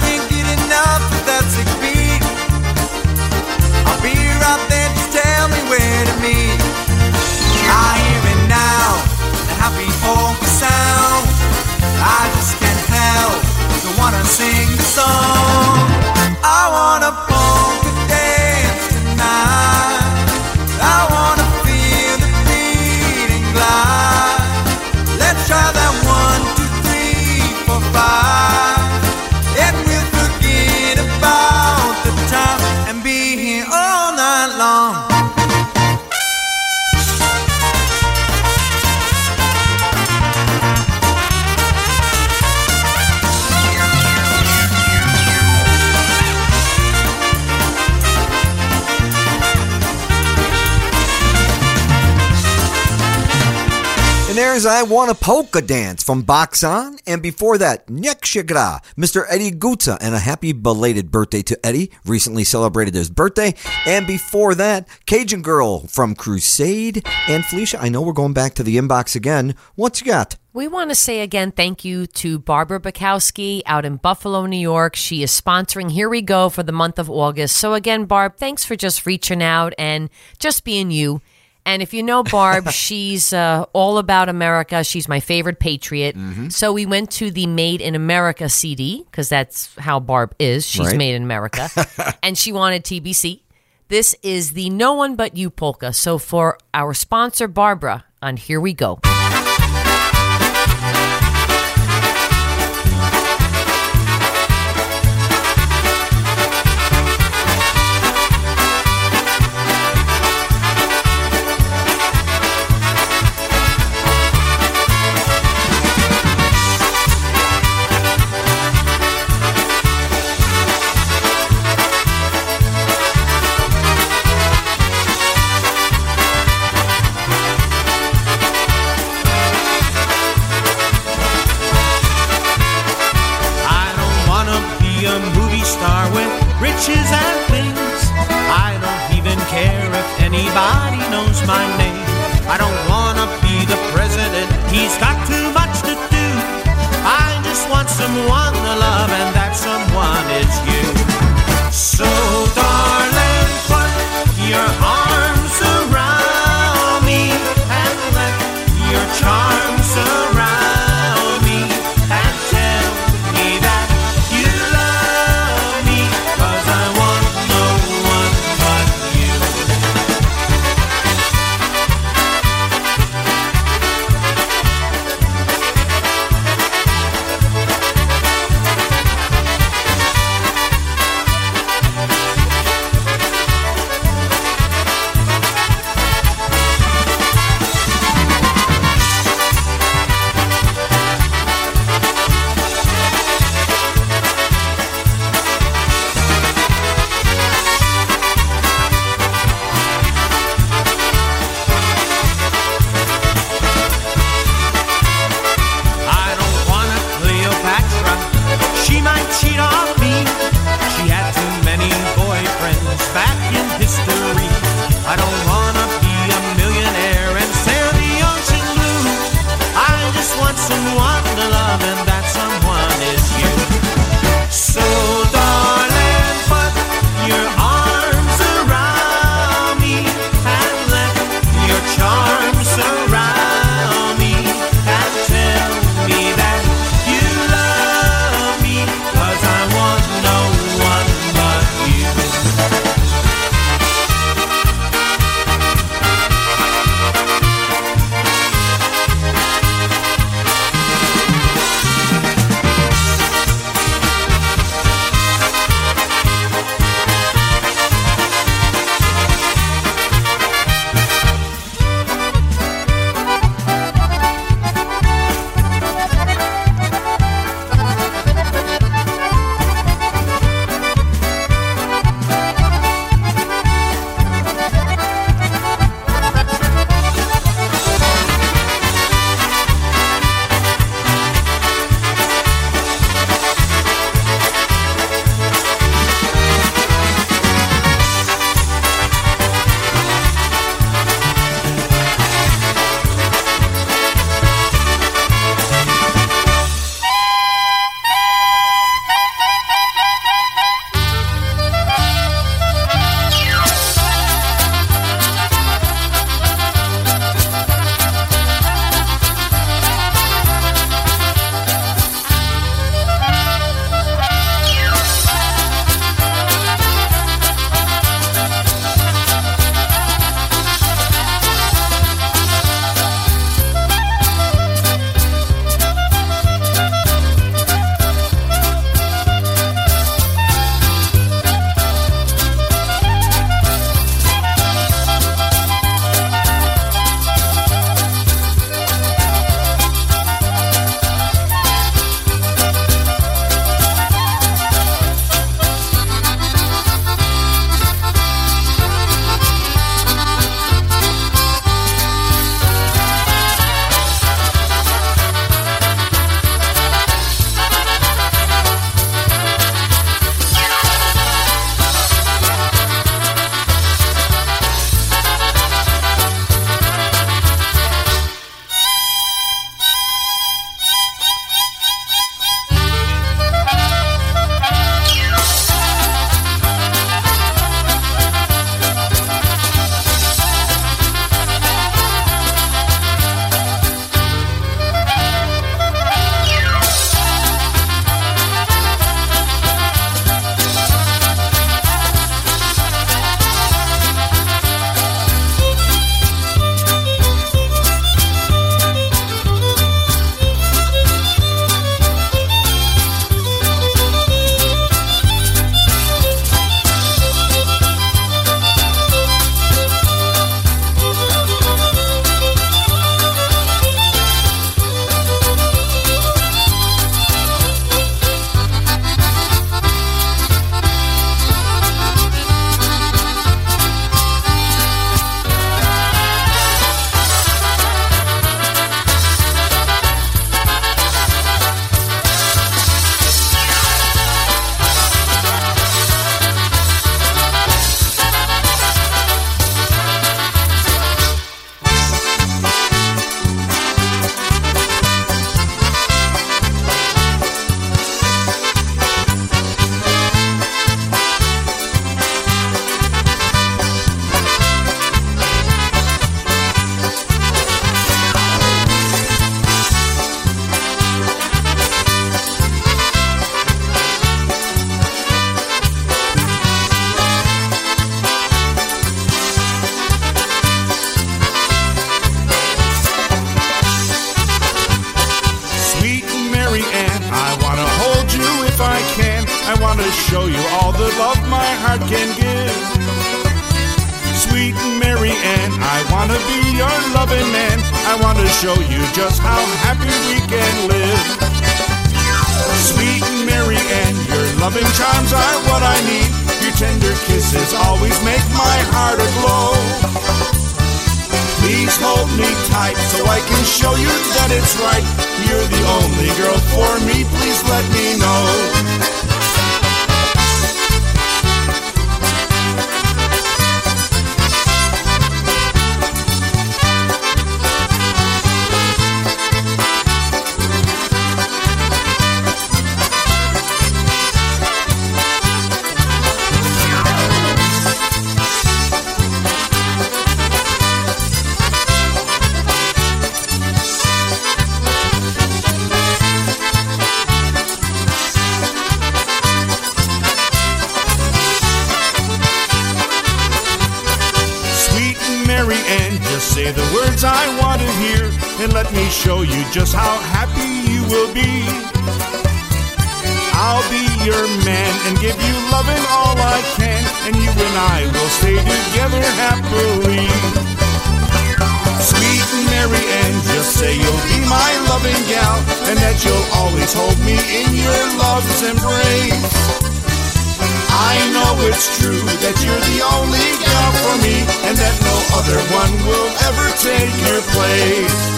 can't get enough of that Here's I Want a Polka Dance from Box On, and before that, Niech się gra, Mr. Eddie Gouda, and a happy belated birthday to Eddie, recently celebrated his birthday, and before that, Cajun Girl from Crusade, and Felicia, I know we're going back to the inbox again, what you got? We want to say again thank you to Barbara Bukowski out in Buffalo, New York. She is sponsoring Here We Go for the month of August. So again, Barb, thanks for just reaching out and just being you. And if you know Barb, she's all about America. She's my favorite patriot. Mm-hmm. So we went to the Made in America CD because that's how Barb is. She's right. Made in America. And she wanted TBC. This is the No One But You polka. So for our sponsor, Barbara, on Here We Go. love my heart can give. Sweet Mary Ann, I want to be your loving man. I want to show you just how happy we can live. Sweet Mary Ann, your loving charms are what I need. Your tender kisses always make my heart aglow. Please hold me tight so I can show you that it's right. You're the only girl for me, please let me know. Let me show you just how happy you will be. I'll be your man and give you loving all I can, and you and I will stay together happily. Sweet Mary Ann, just say you'll be my loving gal, and that you'll always hold me in your love's embrace. I know it's true that you're the only gal for me, and that no other one will ever take your place.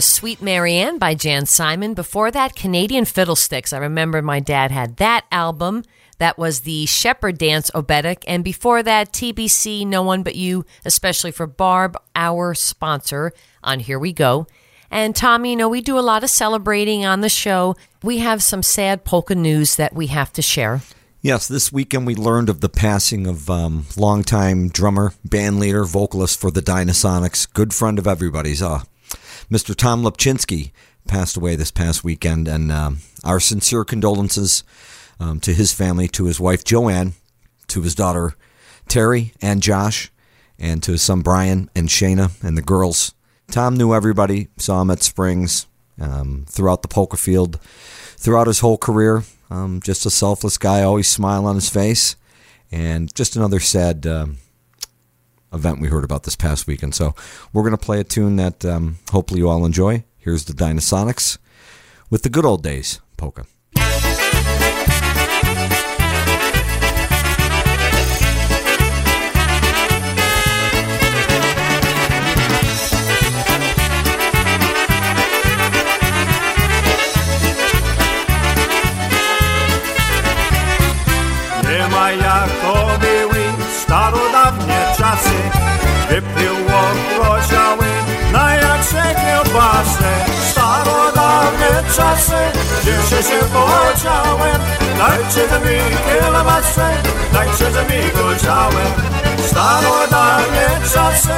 Sweet Mary Ann by Jan Simon. Before that, Canadian Fiddlesticks. I remember my dad had that album. That was the Shepherd Dance Obedic. And before that, TBC, No One But You, especially for Barb, our sponsor on Here We Go. And Tom, you know, we do a lot of celebrating on the show. We have some sad polka news that we have to share. Yes, this weekend we learned of the passing of longtime drummer, band leader, vocalist for the Dynasonics, good friend of everybody's, Mr. Tom Lipchinsky passed away this past weekend, and our sincere condolences to his family, to his wife Joanne, to his daughter Terry and Josh, and to his son Brian and Shayna and the girls. Tom knew everybody, saw him at Springs, throughout the polka field, throughout his whole career. Just a selfless guy, always smile on his face, and just another sad event we heard about this past weekend. So we're going to play a tune that hopefully you all enjoy. Here's the Dynasonics with The Good Old Days Polka. Starodawne czasy wypłyło prosiały na jakże kiełbasę. Starodawne czasy, cieszę się podziałem. Dajcie ze mi kiełbasę, dajcie ze mi godziałem. Starodawne czasy,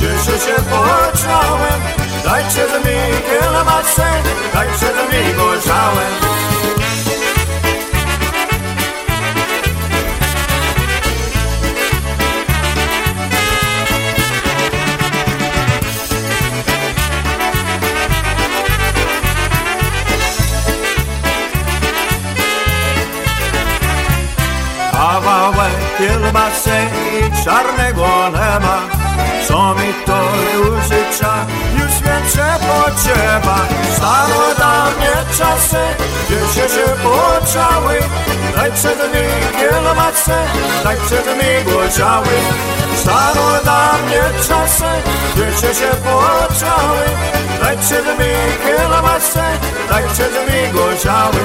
cieszę się podziałem. Dajcie ze mi kiełbasę, dajcie ze mi godziałem. Małe kielbasy i czarnego nieba, co mi to użycza, już więcej potrzeba. Starodawne czasy, gdzieś się połączały, najprzed mi Kielmace, najprzed mi Głodziały. Stało na mnie czasy, dziecię się połączały, najprzed mi Kielmace, najprzed mi Głodziały.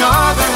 Job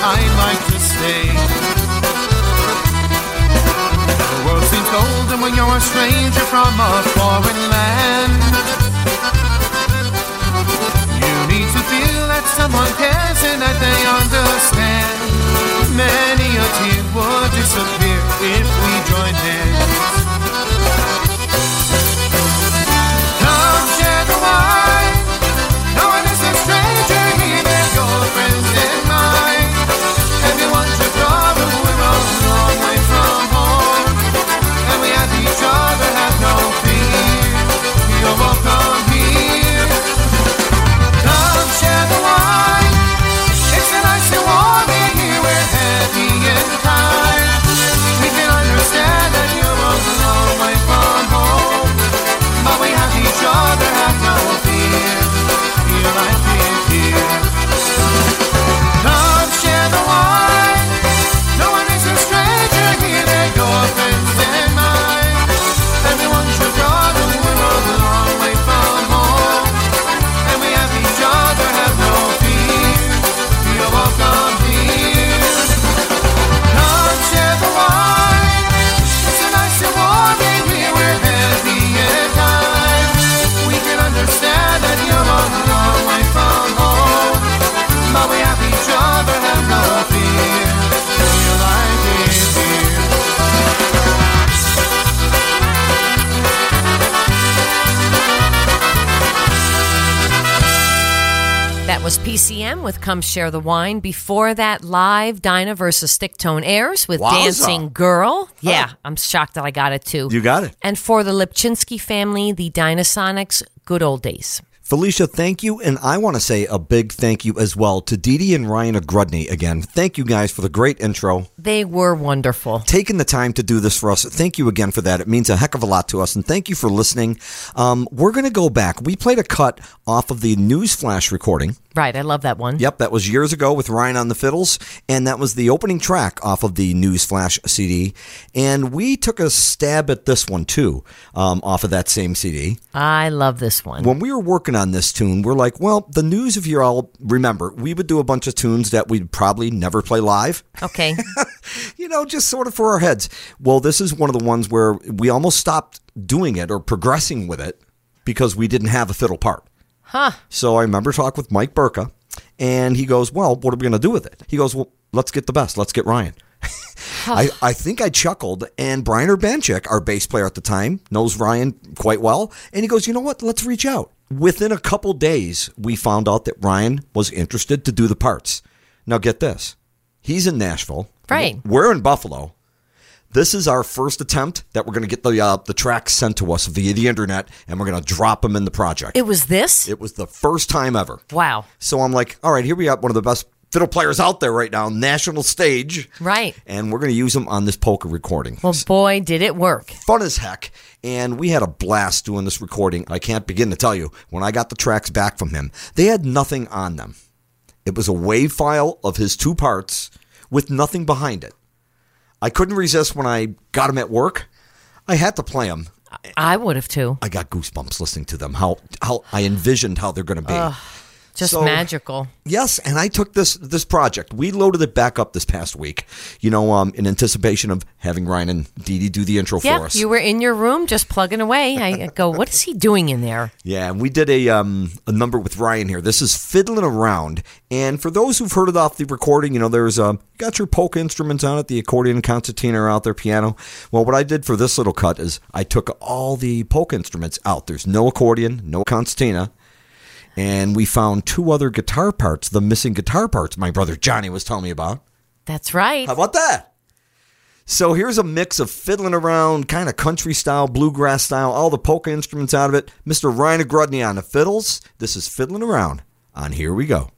I'd like to stay. The world seems golden when you're a stranger from a foreign land. You need to feel that someone cares and that they understand. Many a tear would disappear if we joined hands. PCM with Come Share the Wine. Before that, live Dinah versus Sticktone Airs with Dancing Girl. Yeah, I'm shocked that I got it too. You got it. And for the Lipchinsky family, the Dynasonics, Good Old Days. Felicia, thank you, and I want to say a big thank you as well to Dee Dee and Ryan Ogrodny again. Thank you guys for the great intro. They were wonderful. Taking the time to do this for us, thank you again for that. It means a heck of a lot to us, and thank you for listening. We're going to go back. We played a cut off of the Newsflash recording. Right, I love that one. Yep, that was years ago with Ryan on the fiddles, and that was the opening track off of the Newsflash CD, and we took a stab at this one, too, off of that same CD. I love this one. When we were working on this tune, we're like, well, the news, if you all remember, we would do a bunch of tunes that we'd probably never play live. Okay. You know, just sort of for our heads. Well, this is one of the ones where we almost stopped doing it or progressing with it because we didn't have a fiddle part. Huh. So I remember talking with Mike Burka, and he goes, well, what are we going to do with it? He goes, well, let's get the best. Let's get Ryan. I think I chuckled, and Brian Urbanchik, our bass player at the time, knows Ryan quite well, and he goes, you know what? Let's reach out. Within a couple days, we found out that Ryan was interested to do the parts. Now, get this. He's in Nashville. Right. We're in Buffalo. This is our first attempt that we're going to get the tracks sent to us via the internet, and we're going to drop them in the project. It was this? It was the first time ever. Wow. So I'm like, all right, here we got one of the best fiddle players out there right now, national stage. Right. And we're going to use them on this polka recording. Well, boy, did it work. Fun as heck. And we had a blast doing this recording. I can't begin to tell you, when I got the tracks back from him, they had nothing on them. It was a WAV file of his two parts with nothing behind it. I couldn't resist when I got them at work. I had to play them. I would have too. I got goosebumps listening to them, how I envisioned how they're going to be. Just so magical. Yes, and I took this project. We loaded it back up this past week, you know, in anticipation of having Ryan and Dee Dee do the intro for us. You were in your room just plugging away. I go, what is he doing in there? Yeah, and we did a number with Ryan here. This is Fiddlin' Around. And for those who've heard it off the recording, you know, there's got your polka instruments on it, the accordion, concertina are out there, piano. Well, what I did for this little cut is I took all the polka instruments out. There's no accordion, no concertina. And we found two other guitar parts, the missing guitar parts my brother Johnny was telling me about. That's right. How about that? So here's a mix of fiddling around, kind of country style, bluegrass style, all the polka instruments out of it. Mr. Ryan Ogrodny on the fiddles. This is Fiddling Around on Here We Go.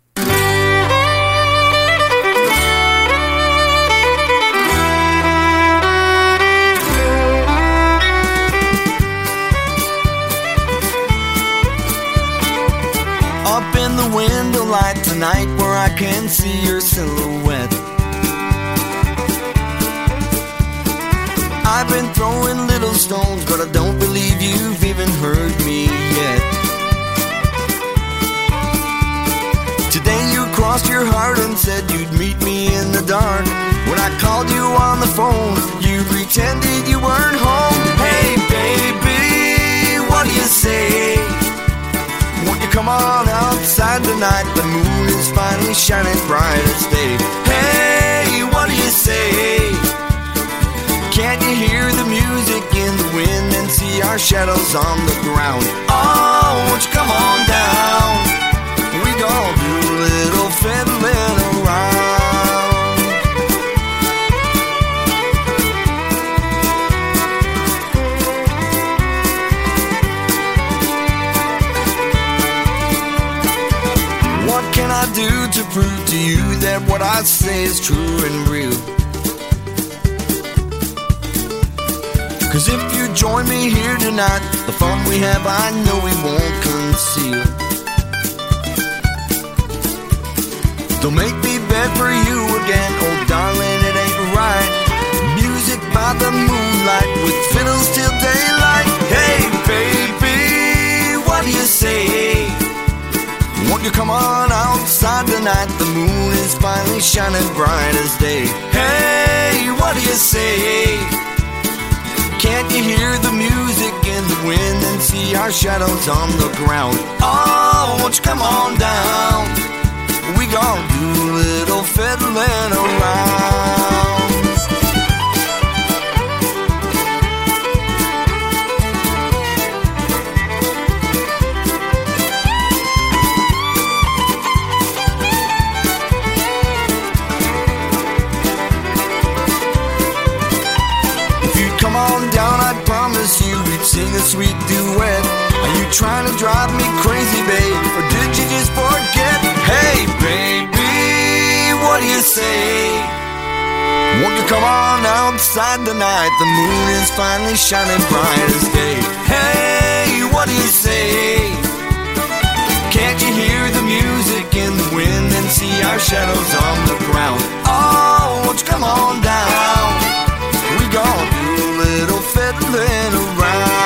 Up in the window light tonight, where I can see your silhouette. I've been throwing little stones, but I don't believe you've even heard me yet. Today you crossed your heart and said you'd meet me in pretended you weren't home. Hey, baby, what do you say? Won't you come on outside tonight? The moon is finally shining bright as day. Hey, what do you say? Can't you hear the music in the wind and see our shadows on the ground? Oh, won't you come on down? We gon' do a little fiddling around. What can I do to prove to you that what I say is true and real? 'Cause if you join me here tonight, the fun we have I know we won't conceal. Don't make me beg for you again, oh darling, it ain't right. Music by the moonlight with fiddles till daylight. Hey baby, what do you say? Won't you come on outside tonight? The moon is finally shining bright as day. Hey, what do you say? Can't you hear the music in the wind and see our shadows on the ground? Oh, won't you come on down? We gon' do a little fiddling around. Sing a sweet duet. Are you trying to drive me crazy, babe? Or did you just forget? Hey, baby, what do you say? Won't you come on outside tonight? The moon is finally shining bright as day. Hey, what do you say? Can't you hear the music in the wind and see our shadows on the ground? Oh, won't you come on down? We gon' do a little fiddling around.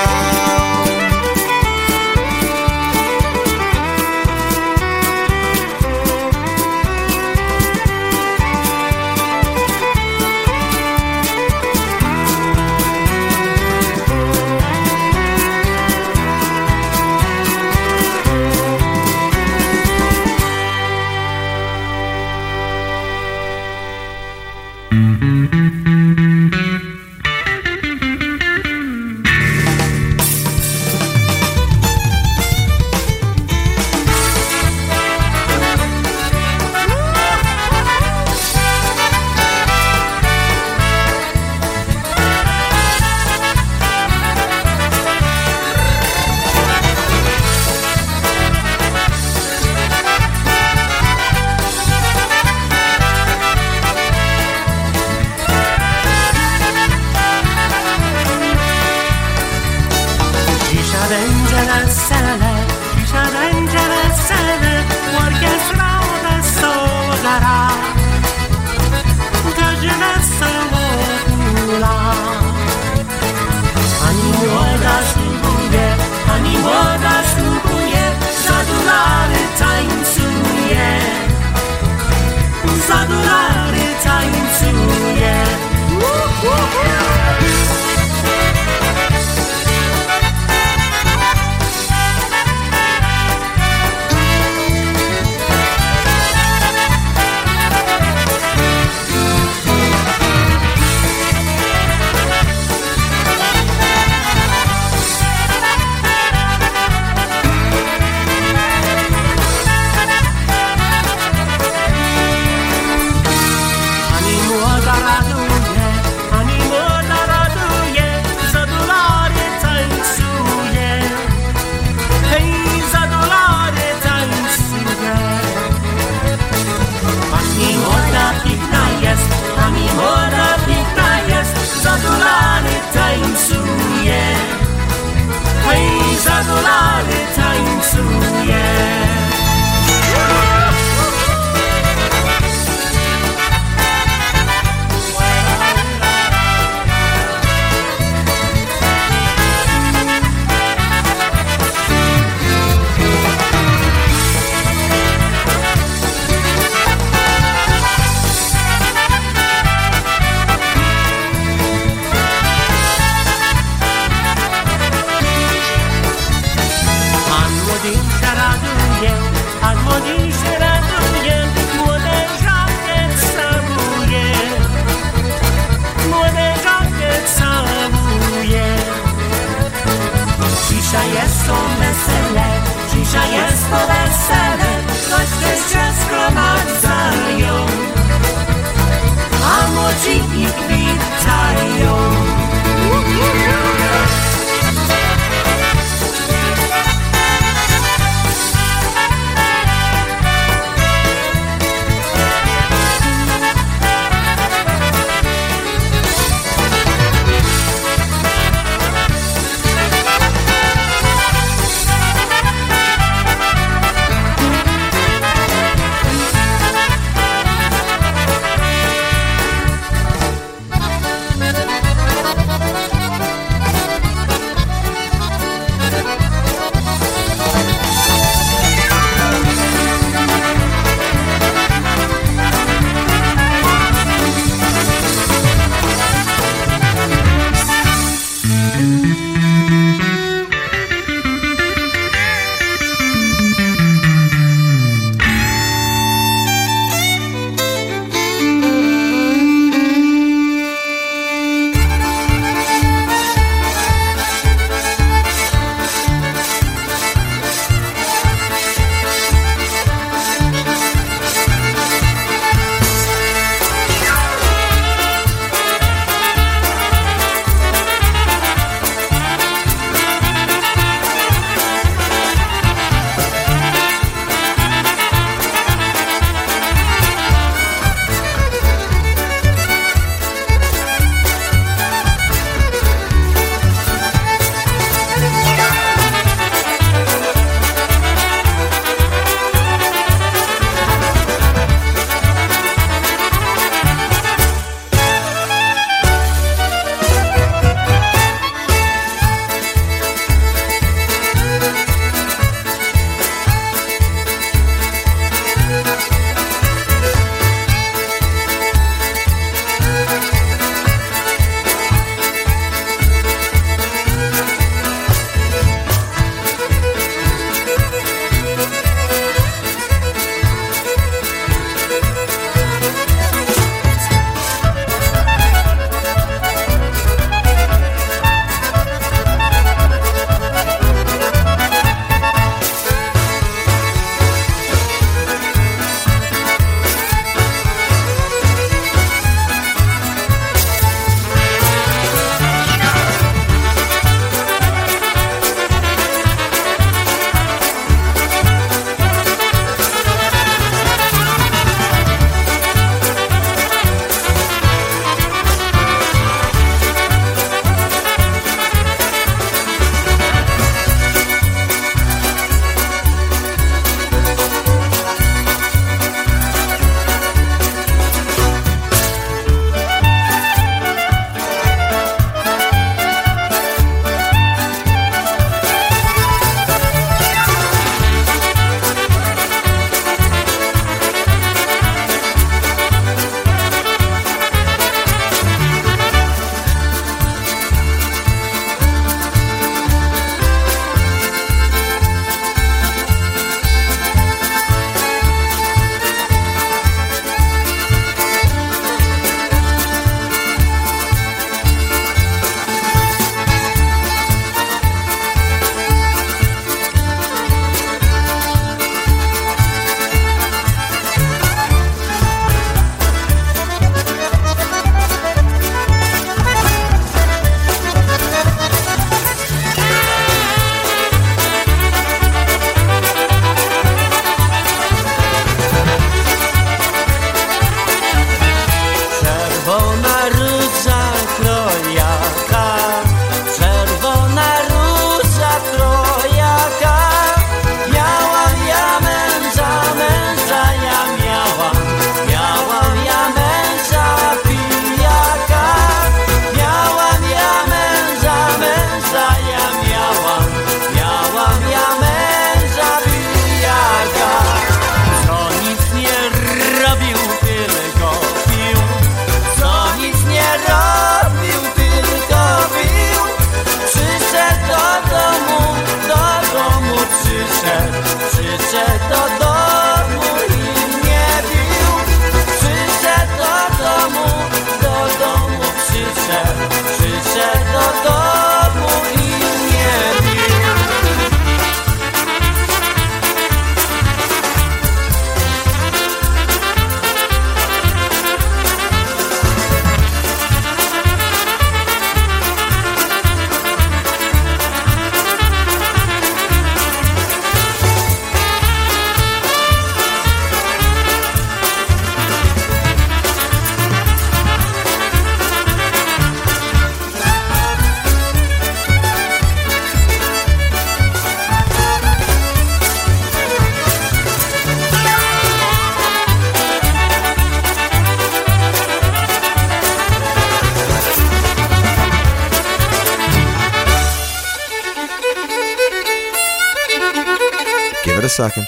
second.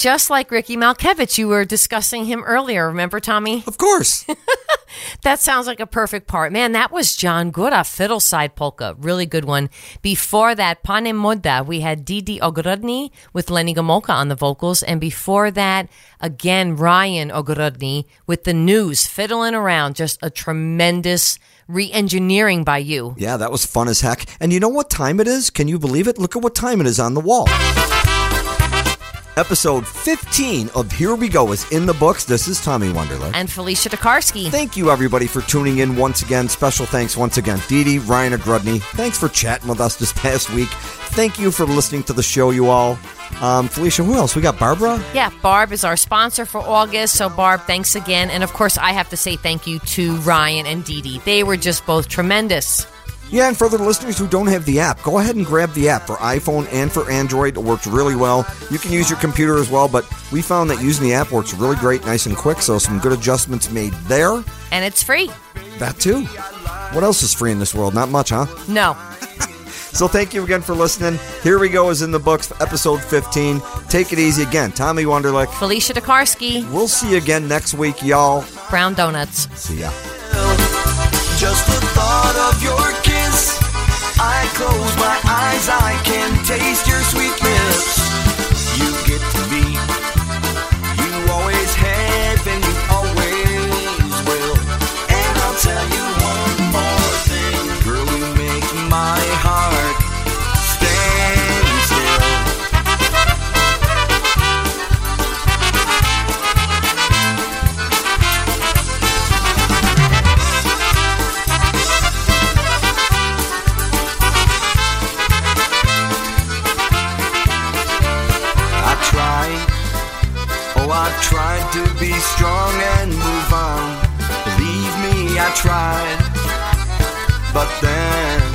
Just like Ricky Malkiewicz, you were discussing him earlier. Remember, Tommy? Of course. That sounds like a perfect part. Man, that was John Gouda, Fiddle Side Polka. Really good one. Before that, Pane Moda, we had Dee Dee Ogrodny with Lenny Gomolka on the vocals. And before that, again, Ryan Ogrodny with The News, Fiddling Around. Just a tremendous re-engineering by you. Yeah, that was fun as heck. And you know what time it is? Can you believe it? Look at what time it is on the wall. Episode 15 of Here We Go is in the books. This is Tommy Wunderlich. And Felicia Dekarski. Thank you, everybody, for tuning in once again. Special thanks once again, Dee Dee, Ryan Ogrodny. Thanks for chatting with us this past week. Thank you for listening to the show, you all. Felicia, who else? We got Barbara? Yeah, Barb is our sponsor for August. So, Barb, thanks again. And, of course, I have to say thank you to Ryan and Dee Dee. They were just both tremendous. Yeah, and for the listeners who don't have the app, go ahead and grab the app for iPhone and for Android. It works really well. You can use your computer as well, but we found that using the app works really great, nice and quick, so some good adjustments made there. And it's free. That too. What else is free in this world? Not much, huh? No. So thank you again for listening. Here We Go is in the books, episode 15. Take it easy again. Tommy Wunderlich. Felicia Dekarski. We'll see you again next week, y'all. Brown donuts. See ya. Just the thought of your kiss, I close my eyes, I can taste your sweet lips. You get to be, you always have and you always will. And I'll tell you one more thing, girl, you make my heart stand still. I tried to be strong and move on. Believe me, I tried. But then